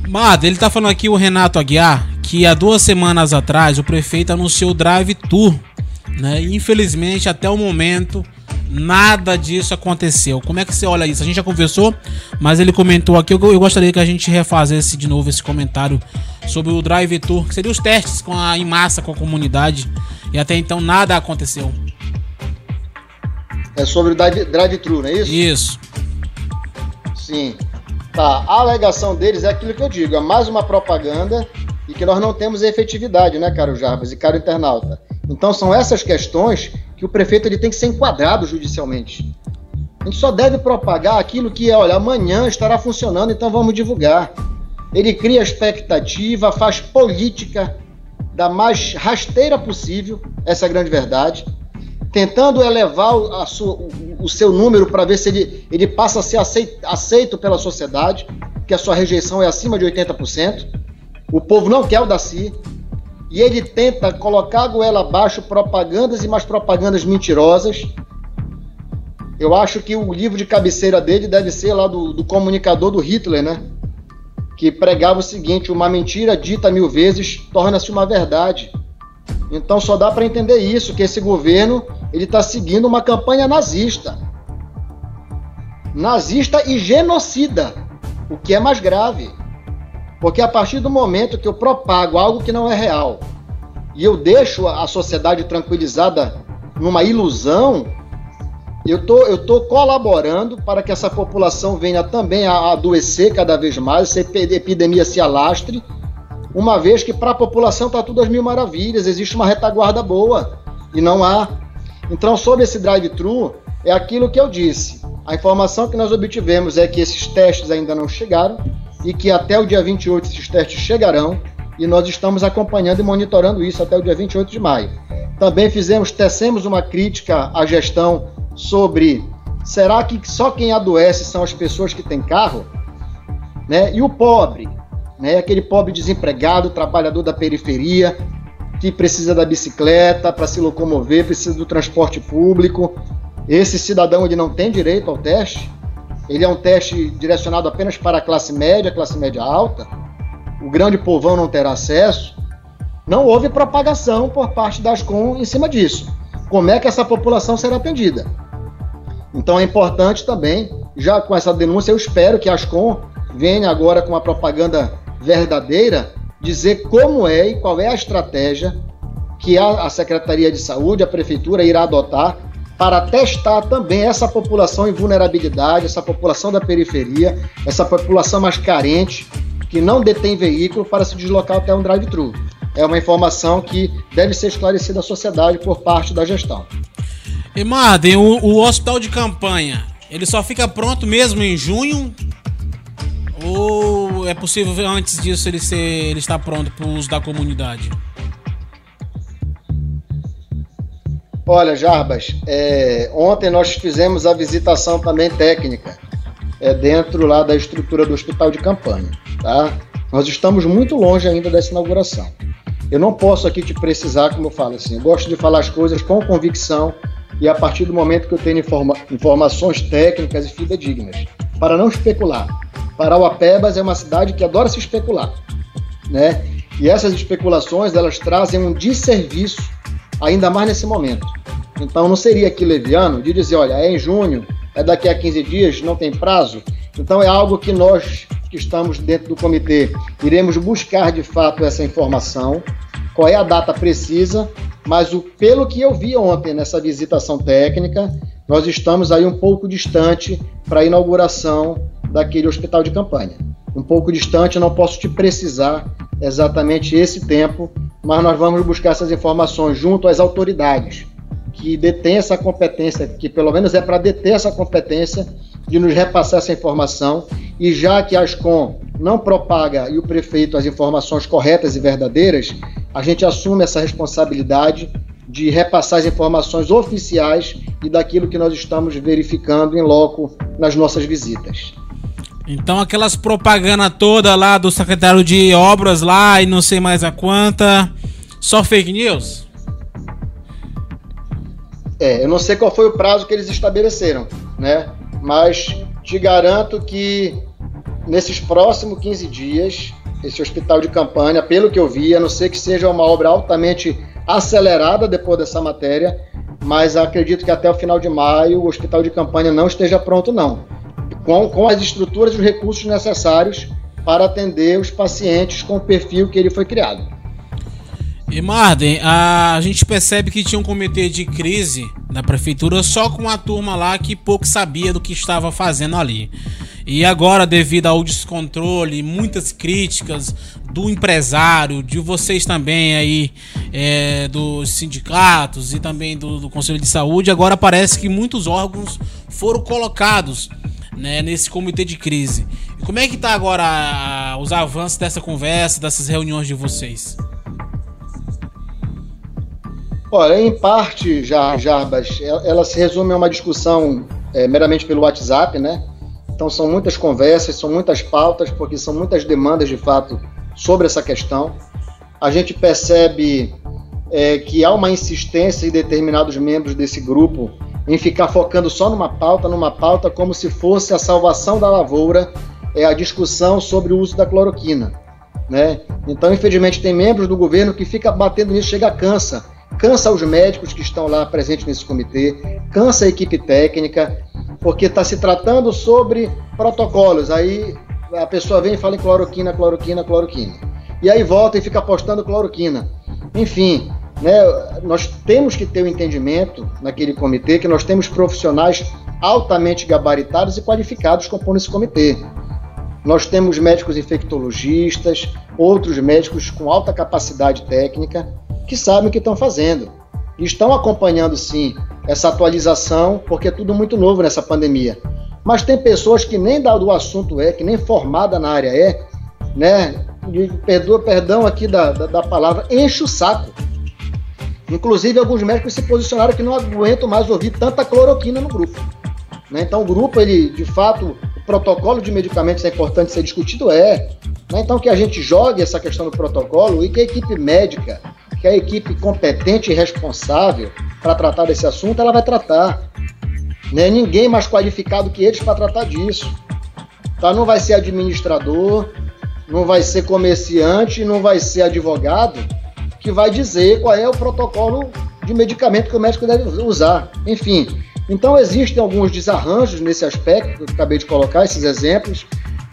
Marden, ele tá falando aqui, o Renato Aguiar, que há 2 semanas atrás o prefeito anunciou o drive tour, né? E, infelizmente, até o momento, nada disso aconteceu. Como é que você olha isso? A gente já conversou, mas ele comentou aqui. Eu gostaria que a gente refazesse de novo esse comentário sobre o drive tour, que seria os testes em massa com a comunidade. E até então nada aconteceu. É sobre o drive-thru, não é isso? Isso. Sim. Tá, a alegação deles é aquilo que eu digo, é mais uma propaganda e que nós não temos efetividade, né, caro Jarbas e caro internauta? Então são essas questões que o prefeito ele tem que ser enquadrado judicialmente. A gente só deve propagar aquilo que, olha, amanhã estará funcionando, então vamos divulgar. Ele cria expectativa, faz política da mais rasteira possível, essa é a grande verdade, tentando elevar o seu número para ver se ele passa a ser aceito pela sociedade, que a sua rejeição é acima de 80%. O povo não quer o Darcy. E ele tenta colocar a goela abaixo propagandas e mais propagandas mentirosas. Eu acho que o livro de cabeceira dele deve ser lá do comunicador do Hitler, né? Que pregava o seguinte: uma mentira dita 1000 vezes torna-se uma verdade. Então só dá para entender isso, que esse governo ele está seguindo uma campanha nazista. Nazista e genocida, o que é mais grave. Porque a partir do momento que eu propago algo que não é real e eu deixo a sociedade tranquilizada numa ilusão, eu tô colaborando para que essa população venha também a adoecer cada vez mais, essa epidemia se alastre, uma vez que para a população está tudo às mil maravilhas, existe uma retaguarda boa e não há. Então, sobre esse drive-thru, é aquilo que eu disse. A informação que nós obtivemos é que esses testes ainda não chegaram, e que até o dia 28 esses testes chegarão, e nós estamos acompanhando e monitorando isso até o dia 28 de maio. Também tecemos uma crítica à gestão sobre, será que só quem adoece são as pessoas que têm carro? Né? E o pobre, né? Aquele pobre desempregado, trabalhador da periferia, que precisa da bicicleta para se locomover, precisa do transporte público. Esse cidadão ele não tem direito ao teste? Ele é um teste direcionado apenas para a classe média alta. O grande povão não terá acesso. Não houve propagação por parte da ASCOM em cima disso. Como é que essa população será atendida? Então é importante também, já com essa denúncia, eu espero que a ASCOM venha agora com uma propaganda verdadeira, dizer como é e qual é a estratégia que a Secretaria de Saúde, a Prefeitura, irá adotar para testar também essa população em vulnerabilidade, essa população da periferia, essa população mais carente, que não detém veículo para se deslocar até um drive-thru. É uma informação que deve ser esclarecida à sociedade por parte da gestão. E Marden, o hospital de campanha, ele só fica pronto mesmo em junho? Ou é possível antes disso ele estar pronto para o uso da comunidade? Olha, Jarbas, ontem nós fizemos a visitação também técnica, dentro lá da estrutura do hospital de campanha, tá? Nós estamos muito longe ainda dessa inauguração. Eu não posso aqui te precisar, como eu falo assim, eu gosto de falar as coisas com convicção e a partir do momento que eu tenho informações técnicas e fidedignas, para não especular. Parauapebas é uma cidade que adora se especular, né? E essas especulações, elas trazem um desserviço, ainda mais nesse momento. Então não seria aqui leviano de dizer, olha, é em junho, é daqui a 15 dias, não tem prazo. Então é algo que nós, que estamos dentro do comitê, iremos buscar de fato essa informação, qual é a data precisa, mas pelo que eu vi ontem nessa visitação técnica, nós estamos aí um pouco distante para a inauguração daquele hospital de campanha. Um pouco distante, eu não posso te precisar exatamente esse tempo, mas nós vamos buscar essas informações junto às autoridades que detêm essa competência, que pelo menos é para deter essa competência de nos repassar essa informação. E já que a ASCOM não propaga e o prefeito as informações corretas e verdadeiras, a gente assume essa responsabilidade de repassar as informações oficiais e daquilo que nós estamos verificando em loco nas nossas visitas. Então aquelas propaganda toda lá do secretário de obras lá e não sei mais a quanta, só fake news? Eu não sei qual foi o prazo que eles estabeleceram, né? Mas te garanto que nesses próximos 15 dias esse hospital de campanha, pelo que eu vi, a não ser que seja uma obra altamente acelerada depois dessa matéria, mas acredito que até o final de maio o hospital de campanha não esteja pronto, não. Com as estruturas e os recursos necessários para atender os pacientes com o perfil que ele foi criado. E Marden, a gente percebe que tinha um comitê de crise da prefeitura só com a turma lá que pouco sabia do que estava fazendo ali. E agora, devido ao descontrole, muitas críticas do empresário, de vocês também aí, dos sindicatos e também do Conselho de Saúde, agora parece que muitos órgãos foram colocados, né, nesse comitê de crise. E como é que está agora os avanços dessa conversa, dessas reuniões de vocês? Olha, em parte, Jarbas, ela se resume a uma discussão meramente pelo WhatsApp, né? Então são muitas conversas, são muitas pautas, porque são muitas demandas, de fato, sobre essa questão. A gente percebe que há uma insistência de determinados membros desse grupo em ficar focando só numa pauta, como se fosse a salvação da lavoura, a discussão sobre o uso da cloroquina, né? Então, infelizmente, tem membros do governo que fica batendo nisso, chega a cansa os médicos que estão lá presentes nesse comitê, cansa a equipe técnica, porque está se tratando sobre protocolos, aí a pessoa vem e fala em cloroquina, e aí volta e fica apostando cloroquina. Enfim, né, nós temos que ter um entendimento naquele comitê que nós temos profissionais altamente gabaritados e qualificados compondo esse comitê. Nós temos médicos infectologistas, outros médicos com alta capacidade técnica, que sabem o que estão fazendo. E estão acompanhando, sim, essa atualização, porque é tudo muito novo nessa pandemia. Mas tem pessoas que nem do assunto que nem formada na área né? E perdão aqui da palavra, enche o saco. Inclusive, alguns médicos se posicionaram que não aguentam mais ouvir tanta cloroquina no grupo, né? Então, o grupo, ele, de fato, o protocolo de medicamentos é importante ser discutido, né? Então, que a gente jogue essa questão do protocolo e que a equipe médica, que a equipe competente e responsável para tratar desse assunto, ela vai tratar, né? Ninguém mais qualificado que eles para tratar disso, tá? Não vai ser administrador, não vai ser comerciante, não vai ser advogado que vai dizer qual é o protocolo de medicamento que o médico deve usar. Enfim, então existem alguns desarranjos nesse aspecto, que eu acabei de colocar esses exemplos,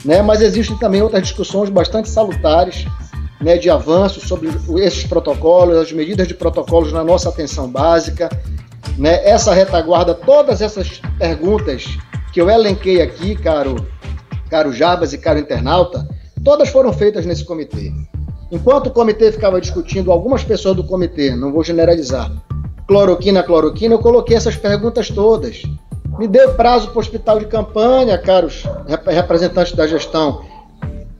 né? Mas existem também outras discussões bastante salutares, né, de avanço sobre esses protocolos, as medidas de protocolos na nossa atenção básica, né, essa retaguarda, todas essas perguntas que eu elenquei aqui, caro Jarbas e caro internauta, todas foram feitas nesse comitê. Enquanto o comitê ficava discutindo, algumas pessoas do comitê, não vou generalizar, cloroquina, eu coloquei essas perguntas todas. Me deu prazo para o hospital de campanha, caros representantes da gestão,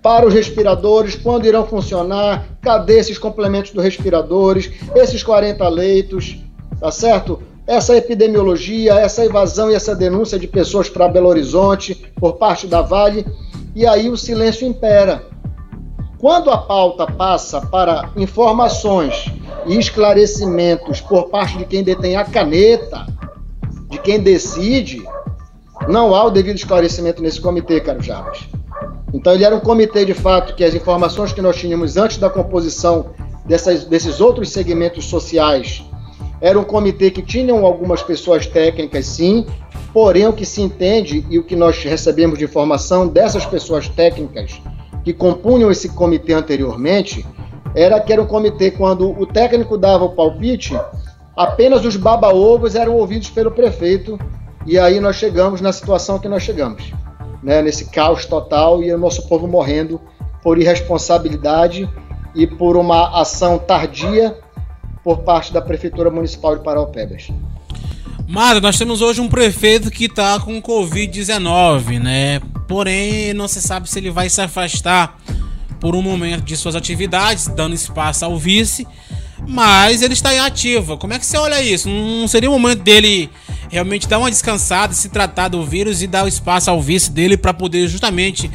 para os respiradores, quando irão funcionar, cadê esses complementos dos respiradores, esses 40 leitos, tá certo? Essa epidemiologia, essa evasão e essa denúncia de pessoas para Belo Horizonte, por parte da Vale, e aí o silêncio impera. Quando a pauta passa para informações e esclarecimentos por parte de quem detém a caneta, de quem decide, não há o devido esclarecimento nesse comitê, caro Jarbas. Então, ele era um comitê, de fato, que as informações que nós tínhamos antes da composição desses outros segmentos sociais, era um comitê que tinham algumas pessoas técnicas, sim, porém o que se entende e o que nós recebemos de informação dessas pessoas técnicas que compunham esse comitê anteriormente, era que era um comitê quando o técnico dava o palpite, apenas os baba-ovos eram ouvidos pelo prefeito, e aí nós chegamos na situação que nós chegamos, né, nesse caos total e o nosso povo morrendo por irresponsabilidade e por uma ação tardia por parte da Prefeitura Municipal de Parauapebas. Mário, nós temos hoje um prefeito que está com Covid-19, né? Porém, não se sabe se ele vai se afastar por um momento de suas atividades, dando espaço ao vice, mas ele está em ativa. Como é que você olha isso? Não seria o momento dele realmente dar uma descansada, se tratar do vírus e dar o espaço ao vice dele para poder justamente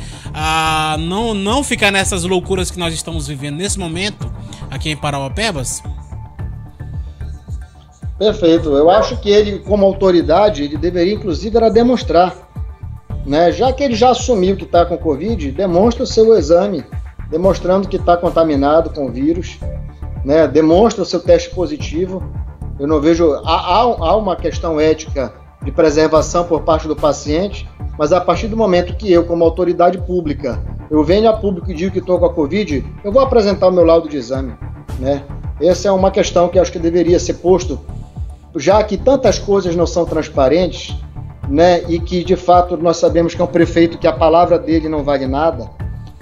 não ficar nessas loucuras que nós estamos vivendo nesse momento aqui em Parauapebas? Perfeito. Eu acho que ele, como autoridade, ele deveria inclusive era demonstrar, né? Já que ele já assumiu que está com Covid, demonstra o seu exame demonstrando que está contaminado com o vírus, né? Demonstra o seu teste positivo. Eu não vejo... Há uma questão ética de preservação por parte do paciente, mas a partir do momento que eu, como autoridade pública, eu venho a público e digo que estou com a Covid, eu vou apresentar o meu laudo de exame, né? Essa é uma questão que eu acho que deveria ser posto, já que tantas coisas não são transparentes, né? E que, de fato, nós sabemos que é um prefeito que a palavra dele não vale nada,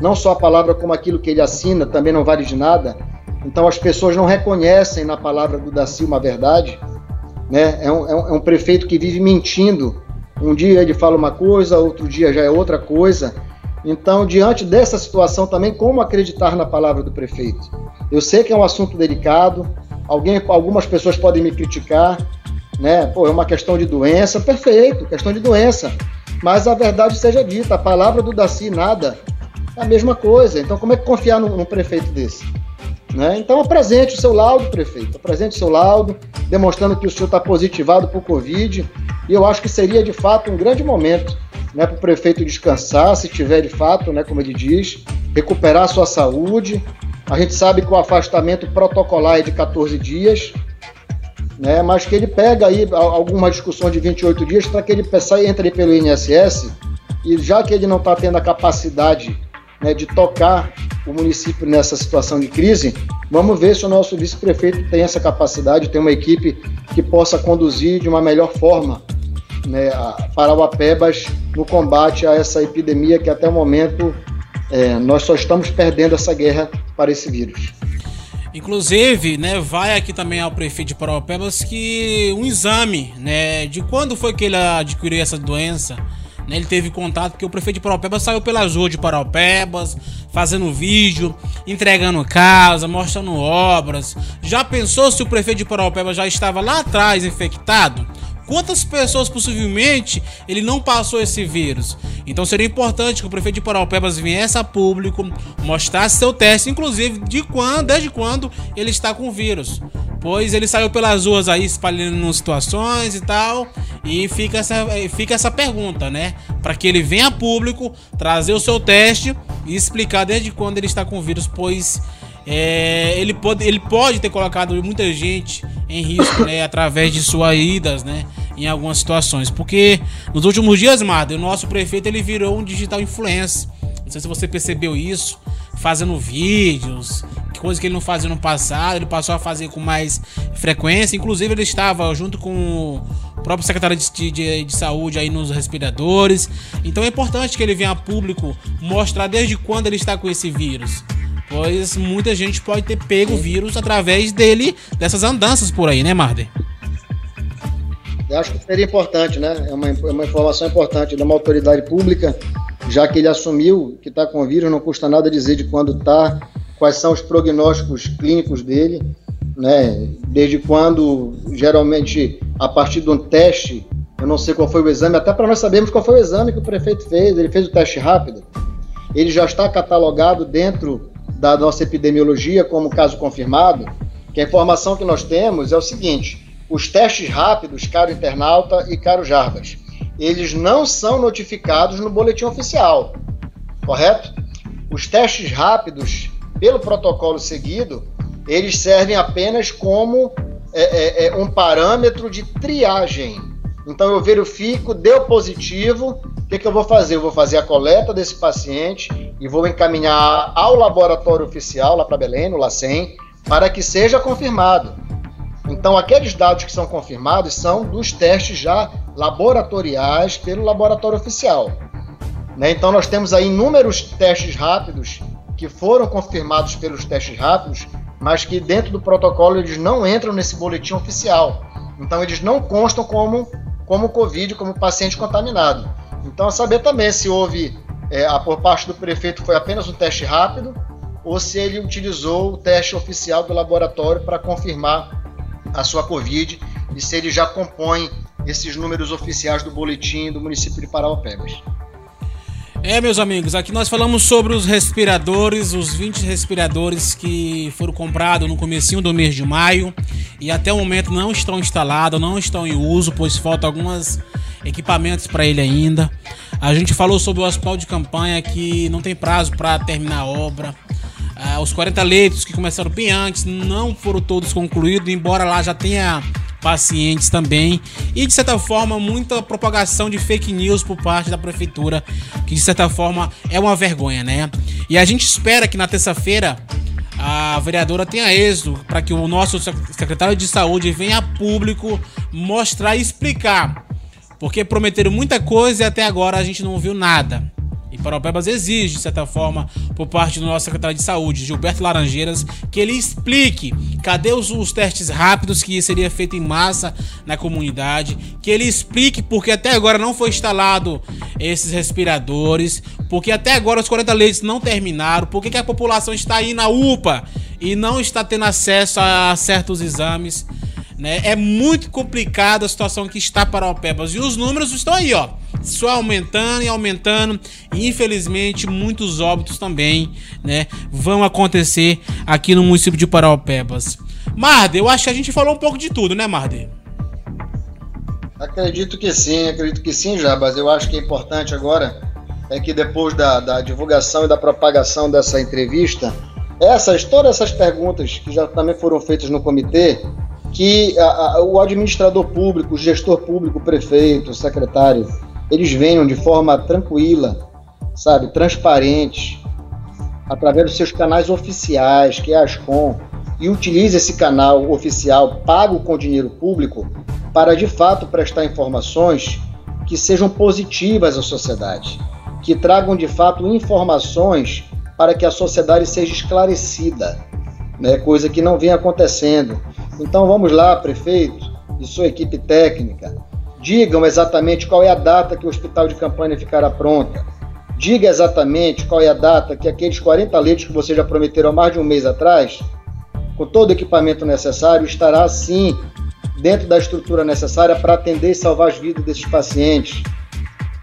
não só a palavra como aquilo que ele assina também não vale de nada. Então as pessoas não reconhecem na palavra do Darcy uma verdade, né? É um prefeito que vive mentindo. Um dia ele fala uma coisa, outro dia já é outra coisa. Então, diante dessa situação também, como acreditar na palavra do prefeito? Eu sei que é um assunto delicado, algumas pessoas podem me criticar, né? Pô, é uma questão de doença, perfeito, questão de doença. Mas a verdade seja dita, a palavra do Darcy nada é a mesma coisa. Então, como é que confiar num prefeito desse? Né? Então, apresente o seu laudo, prefeito, apresente o seu laudo, demonstrando que o senhor está positivado por Covid, e eu acho que seria, de fato, um grande momento, né, para o prefeito descansar, se tiver, de fato, né, como ele diz, recuperar a sua saúde. A gente sabe que o afastamento protocolar é de 14 dias, né, mas que ele pega aí alguma discussão de 28 dias para que ele entre pelo INSS, e já que ele não está tendo a capacidade, né, de tocar o município nessa situação de crise, vamos ver se o nosso vice-prefeito tem essa capacidade, tem uma equipe que possa conduzir de uma melhor forma, né, a Parauapebas no combate a essa epidemia que até o momento nós só estamos perdendo essa guerra para esse vírus. Inclusive, né, vai aqui também ao prefeito de Parauapebas que um exame, né, de quando foi que ele adquiriu essa doença. Ele teve contato, porque o prefeito de Parauapebas saiu pelas ruas de Parauapebas, fazendo vídeo, entregando casa, mostrando obras. Já pensou se o prefeito de Parauapebas já estava lá atrás infectado? Quantas pessoas possivelmente ele não passou esse vírus? Então seria importante que o prefeito de Parauapebas viesse a público, mostrasse seu teste, inclusive desde quando ele está com o vírus. Pois ele saiu pelas ruas aí espalhando situações e tal. E fica essa pergunta, né? Para que ele venha a público, trazer o seu teste e explicar desde quando ele está com o vírus, pois ele pode ter colocado muita gente em risco, né? Através de suas idas, né? Em algumas situações. Porque nos últimos dias, Marden, o nosso prefeito ele virou um digital influencer. Não sei se você percebeu isso, fazendo vídeos, coisas que ele não fazia no passado, ele passou a fazer com mais frequência. Inclusive ele estava junto com o próprio secretário de saúde aí nos respiradores. Então é importante que ele venha a público mostrar desde quando ele está com esse vírus, pois muita gente pode ter pego o vírus através dele, dessas andanças por aí, né, Marden? Eu acho que seria importante, né? É uma informação importante de uma autoridade pública, já que ele assumiu que está com o vírus. Não custa nada dizer de quando está, quais são os prognósticos clínicos dele, né? Desde quando, geralmente, a partir de um teste, eu não sei qual foi o exame, até para nós sabermos qual foi o exame que o prefeito fez, ele fez o teste rápido, ele já está catalogado dentro da nossa epidemiologia como caso confirmado. Que a informação que nós temos é o seguinte: os testes rápidos, caro internauta e caro Jarbas, eles não são notificados no boletim oficial, correto? Os testes rápidos, pelo protocolo seguido, eles servem apenas como um parâmetro de triagem. Então eu verifico, deu positivo, o que eu vou fazer? Eu vou fazer a coleta desse paciente e vou encaminhar ao laboratório oficial, lá para Belém, no LACEM, para que seja confirmado. Então aqueles dados que são confirmados são dos testes já laboratoriais pelo laboratório oficial, né? Então nós temos aí inúmeros testes rápidos que foram confirmados pelos testes rápidos, mas que dentro do protocolo eles não entram nesse boletim oficial. Então eles não constam como Covid, como paciente contaminado. Então é saber também se houve, por parte do prefeito, foi apenas um teste rápido, ou se ele utilizou o teste oficial do laboratório para confirmar a sua Covid, e se ele já compõe esses números oficiais do boletim do município de Parauapebas. Meus amigos, aqui nós falamos sobre os respiradores, os 20 respiradores que foram comprados no comecinho do mês de maio e até o momento não estão instalados, não estão em uso, pois faltam alguns equipamentos para ele ainda. A gente falou sobre o hospital de campanha que não tem prazo para terminar a obra. Os 40 leitos que começaram bem antes não foram todos concluídos, embora lá já tenha pacientes também, e de certa forma muita propagação de fake news por parte da prefeitura, que de certa forma é uma vergonha, né? E a gente espera que na terça-feira a vereadora tenha êxito para que o nosso secretário de saúde venha a público mostrar e explicar, porque prometeram muita coisa e até agora a gente não viu nada. E Parauapebas exige, de certa forma, por parte do nosso secretário de saúde, Gilberto Laranjeiras, que ele explique cadê os testes rápidos que seria feito em massa na comunidade, que ele explique porque até agora não foi instalado esses respiradores, porque até agora os 40 leitos não terminaram, porque que a população está aí na UPA e não está tendo acesso a certos exames, né? É muito complicada a situação que está Parauapebas e os números estão aí, ó, só aumentando e aumentando, e infelizmente muitos óbitos também, né, vão acontecer aqui no município de Parauapebas. Marden, eu acho que a gente falou um pouco de tudo, né, Marden? Acredito que sim, Jarbas. Eu acho que é importante agora é que depois da divulgação e da propagação dessa entrevista, todas essas perguntas que já também foram feitas no comitê, que o administrador público, o gestor público, o prefeito, o secretário, eles venham de forma tranquila, sabe, transparente, através dos seus canais oficiais, que é a ASCOM, e utilize esse canal oficial pago com dinheiro público para, de fato, prestar informações que sejam positivas à sociedade, que tragam, de fato, informações para que a sociedade seja esclarecida, né? Coisa que não vem acontecendo. Então, vamos lá, prefeito e sua equipe técnica, digam exatamente qual é a data que o hospital de campanha ficará pronta. Diga exatamente qual é a data que aqueles 40 leitos que vocês já prometeram há mais de um mês atrás, com todo o equipamento necessário, estará sim dentro da estrutura necessária para atender e salvar as vidas desses pacientes.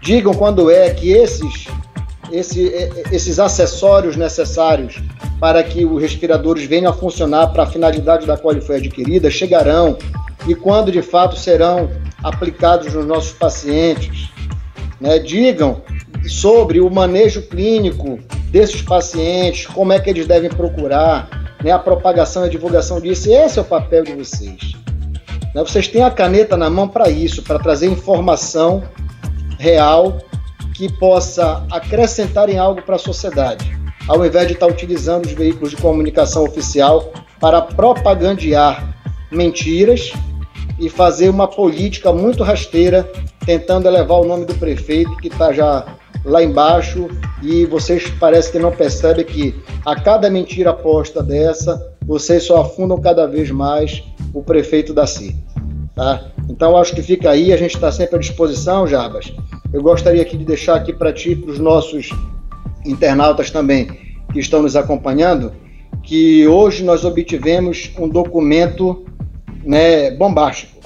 Digam quando é que esses acessórios necessários para que os respiradores venham a funcionar para a finalidade da qual ele foi adquirida chegarão e quando de fato serão aplicados nos nossos pacientes, né? Digam sobre o manejo clínico desses pacientes, como é que eles devem procurar, né? A propagação e a divulgação disso, esse é o papel de vocês, né? Vocês têm a caneta na mão para isso, para trazer informação real que possa acrescentar em algo para a sociedade, ao invés de estar utilizando os veículos de comunicação oficial para propagandear mentiras e fazer uma política muito rasteira, tentando elevar o nome do prefeito, que está já lá embaixo, e vocês parecem que não percebem que a cada mentira posta dessa, vocês só afundam cada vez mais o prefeito Darcy, tá? Então, acho que fica aí, a gente está sempre à disposição, Jarbas. Eu gostaria aqui de deixar aqui para ti, para os nossos internautas também, que estão nos acompanhando, que hoje nós obtivemos um documento, né, bombástico,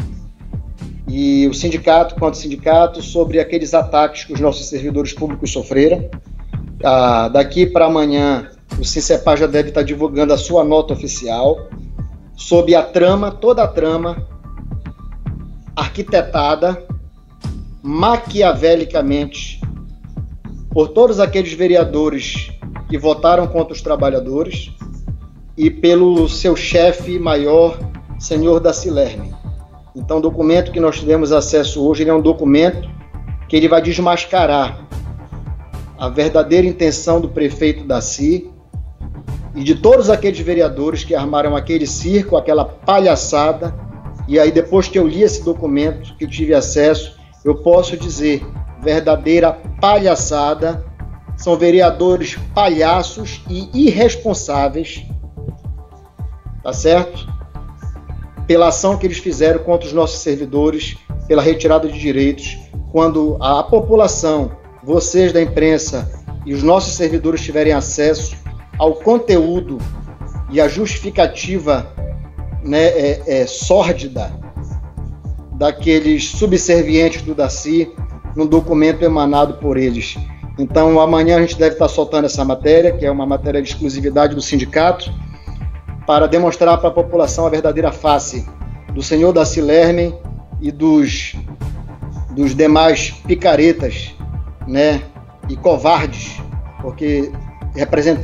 e o sindicato, quanto sindicato, sobre aqueles ataques que os nossos servidores públicos sofreram. Daqui para amanhã o SINCEPA já deve estar divulgando a sua nota oficial sobre a trama, toda a trama arquitetada maquiavelicamente por todos aqueles vereadores que votaram contra os trabalhadores e pelo seu chefe maior, senhor da Silerme. Então, o documento que nós tivemos acesso hoje, ele é um documento que ele vai desmascarar a verdadeira intenção do prefeito Darcy e de todos aqueles vereadores que armaram aquele circo, aquela palhaçada. E aí, depois que eu li esse documento, que tive acesso, eu posso dizer, verdadeira palhaçada, são vereadores palhaços e irresponsáveis, tá certo? Pela ação que eles fizeram contra os nossos servidores, pela retirada de direitos, quando a população, vocês da imprensa e os nossos servidores tiverem acesso ao conteúdo e à justificativa, né, sórdida daqueles subservientes do Darcy, num documento emanado por eles. Então, amanhã a gente deve estar soltando essa matéria, que é uma matéria de exclusividade do sindicato, para demonstrar para a população a verdadeira face do senhor Darcy Lerme e dos demais picaretas, né, e covardes, porque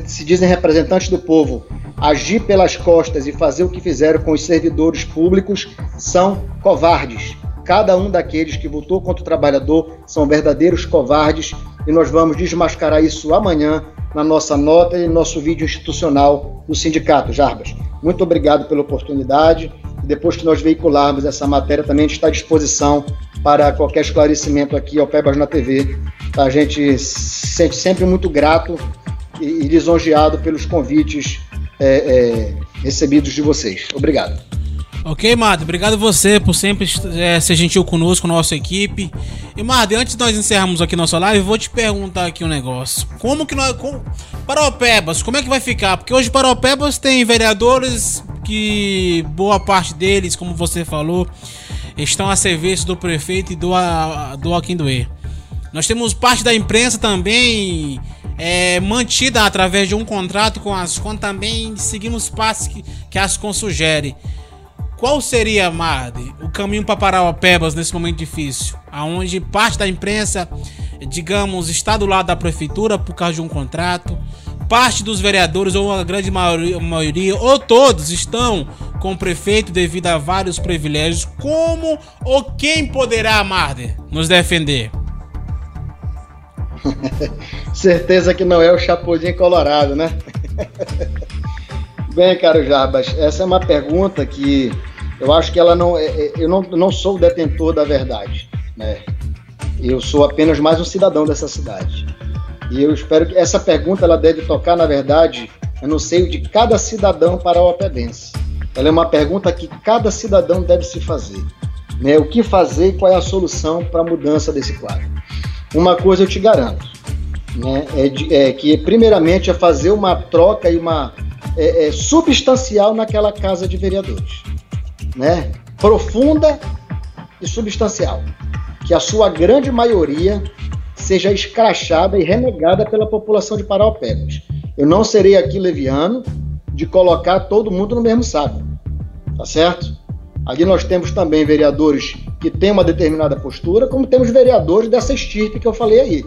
se dizem representantes do povo, agir pelas costas e fazer o que fizeram com os servidores públicos são covardes. Cada um daqueles que votou contra o trabalhador são verdadeiros covardes e nós vamos desmascarar isso amanhã na nossa nota e no nosso vídeo institucional do sindicato. Jarbas, muito obrigado pela oportunidade. Depois que nós veicularmos essa matéria, também a gente está à disposição para qualquer esclarecimento aqui ao Pebas na TV. A gente se sente sempre muito grato e lisonjeado pelos convites recebidos de vocês. Obrigado. Ok, Marden, obrigado você por sempre ser gentil conosco, nossa equipe. E Marden, antes de nós encerrarmos aqui nossa live, vou te perguntar aqui um negócio. Como que nós... Parauapebas, como é que vai ficar? Porque hoje Parauapebas tem vereadores que boa parte deles, como você falou, estão a serviço do prefeito e do Alquindoê. Nós temos parte da imprensa também mantida através de um contrato com a ASCOM, também seguimos os passos que a ASCOM sugere. Qual seria, Marden, o caminho para Parauapebas nesse momento difícil? Onde parte da imprensa, digamos, está do lado da prefeitura por causa de um contrato, parte dos vereadores, ou a grande maioria, ou todos estão com o prefeito devido a vários privilégios. Como ou quem poderá, Marden, nos defender? Certeza que não é o Chapulinho Colorado, né? Bem, caro Jarbas, essa é uma pergunta que eu acho que ela não... Eu não sou o detentor da verdade, né? Eu sou apenas mais um cidadão dessa cidade. E eu espero que essa pergunta ela deve tocar, na verdade, no seio de cada cidadão parauapebense. Ela é uma pergunta que cada cidadão deve se fazer, né? O que fazer e qual é a solução para a mudança desse quadro? Uma coisa eu te garanto, né? Que primeiramente é fazer uma troca e uma substancial naquela casa de vereadores, né? Profunda e substancial, que a sua grande maioria seja escrachada e renegada pela população de Parauapebas. Eu não serei aqui leviano de colocar todo mundo no mesmo saco, tá certo? Ali nós temos também vereadores que têm uma determinada postura, como temos vereadores dessa estirpe que eu falei aí,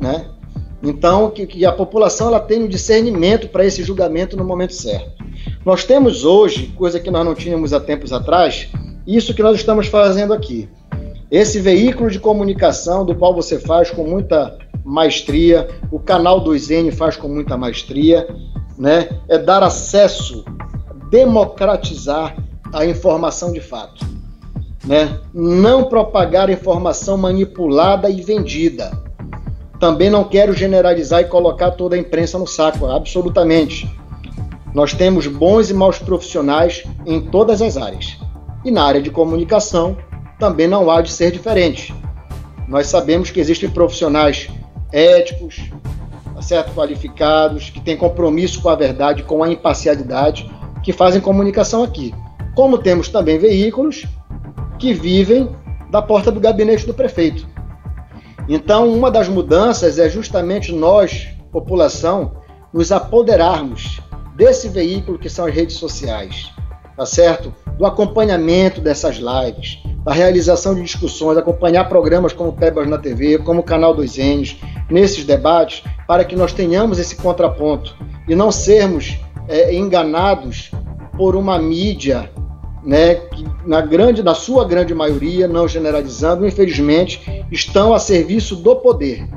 né? Então, que a população ela tenha um discernimento para esse julgamento no momento certo. Nós temos hoje, coisa que nós não tínhamos há tempos atrás, isso que nós estamos fazendo aqui. Esse veículo de comunicação do qual você faz com muita maestria, o Canal 2N faz com muita maestria, né? É dar acesso, democratizar a informação de fato, né? Não propagar informação manipulada e vendida. Também não quero generalizar e colocar toda a imprensa no saco, absolutamente. Nós temos bons e maus profissionais em todas as áreas. E na área de comunicação, também não há de ser diferente. Nós sabemos que existem profissionais éticos, tá certo? Qualificados, que têm compromisso com a verdade, com a imparcialidade, que fazem comunicação aqui. Como temos também veículos que vivem da porta do gabinete do prefeito. Então, uma das mudanças é justamente nós, população, nos apoderarmos desse veículo que são as redes sociais, tá certo? Do acompanhamento dessas lives, da realização de discussões, acompanhar programas como Pebas na TV, como Canal 2N, nesses debates, para que nós tenhamos esse contraponto e não sermos enganados por uma mídia, né, que na sua grande maioria, não generalizando, infelizmente, estão a serviço do poder,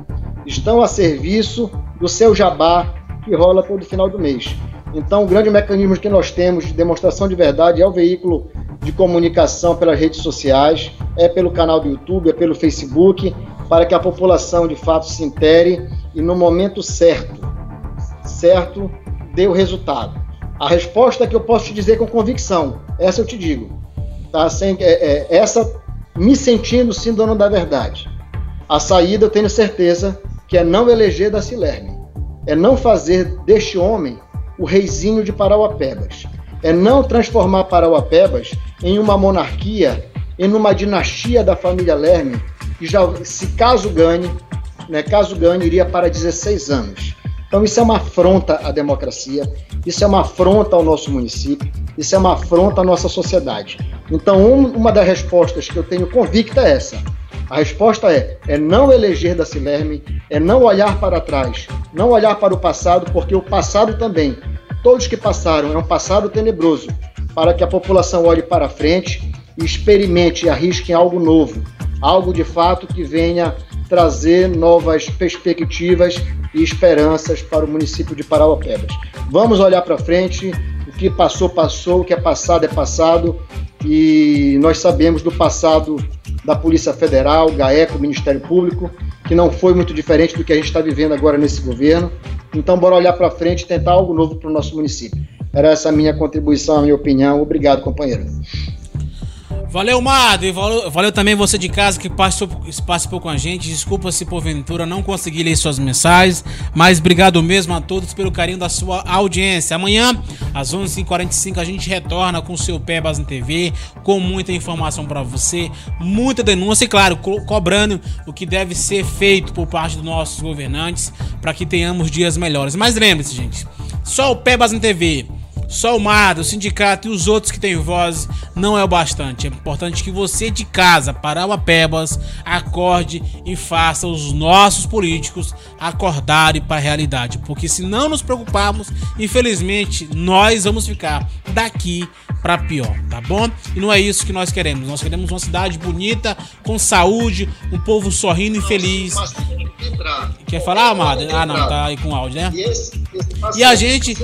estão a serviço do seu jabá que rola todo final do mês. Então, o grande mecanismo que nós temos de demonstração de verdade é o veículo de comunicação pelas redes sociais, é pelo canal do YouTube, é pelo Facebook, para que a população, de fato, se intere e, no momento certo, dê o resultado. A resposta que eu posso te dizer com convicção, essa eu te digo, tá? Essa me sentindo sim dono da verdade. A saída, eu tenho certeza, que é não eleger da Silerme, é não fazer deste homem o reizinho de Parauapebas, é não transformar Parauapebas em uma monarquia, em uma dinastia da família Lerme, que já, se caso ganhe, né, iria para 16 anos. Então isso é uma afronta à democracia, isso é uma afronta ao nosso município, isso é uma afronta à nossa sociedade. Então uma das respostas que eu tenho convicta é essa, A resposta é não eleger da Silerme, é não olhar para trás, não olhar para o passado, porque o passado também, todos que passaram, é um passado tenebroso, para que a população olhe para frente, experimente e arrisque algo novo, algo de fato que venha trazer novas perspectivas e esperanças para o município de Parauapebas. Vamos olhar para frente, o que passou, passou, o que é passado, e nós sabemos do passado da Polícia Federal, GAECO, Ministério Público, que não foi muito diferente do que a gente está vivendo agora nesse governo. Então, bora olhar para frente e tentar algo novo para o nosso município. Era essa a minha contribuição, a minha opinião. Obrigado, companheiro. Valeu, Marden, valeu também você de casa que participou com a gente. Desculpa se porventura não consegui ler suas mensagens, mas obrigado mesmo a todos pelo carinho da sua audiência. Amanhã, às 11h45, a gente retorna com o seu Pebas na TV, com muita informação para você, muita denúncia e, claro, cobrando o que deve ser feito por parte dos nossos governantes para que tenhamos dias melhores. Mas lembre-se, gente, só o Pebas na TV, só o Marden, o sindicato e os outros que têm voz não é o bastante. É importante que você de casa, Parauapebas, acorde e faça os nossos políticos acordarem para a realidade. Porque se não nos preocuparmos, infelizmente, nós vamos ficar daqui para pior, tá bom? E não é isso que nós queremos. Nós queremos uma cidade bonita, com saúde, um povo sorrindo e feliz. Quer falar, Marden? Ah, não, tá aí com áudio, né? E a gente,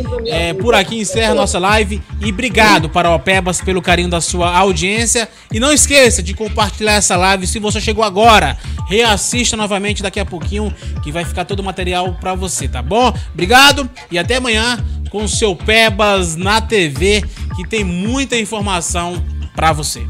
por aqui, encerra nossa live. E obrigado, Parauapebas, pelo carinho da sua audiência. E não esqueça de compartilhar essa live. Se você chegou agora, reassista novamente daqui a pouquinho, que vai ficar todo o material pra você, tá bom? Obrigado e até amanhã com o seu Pebas na TV, que tem muita informação pra você.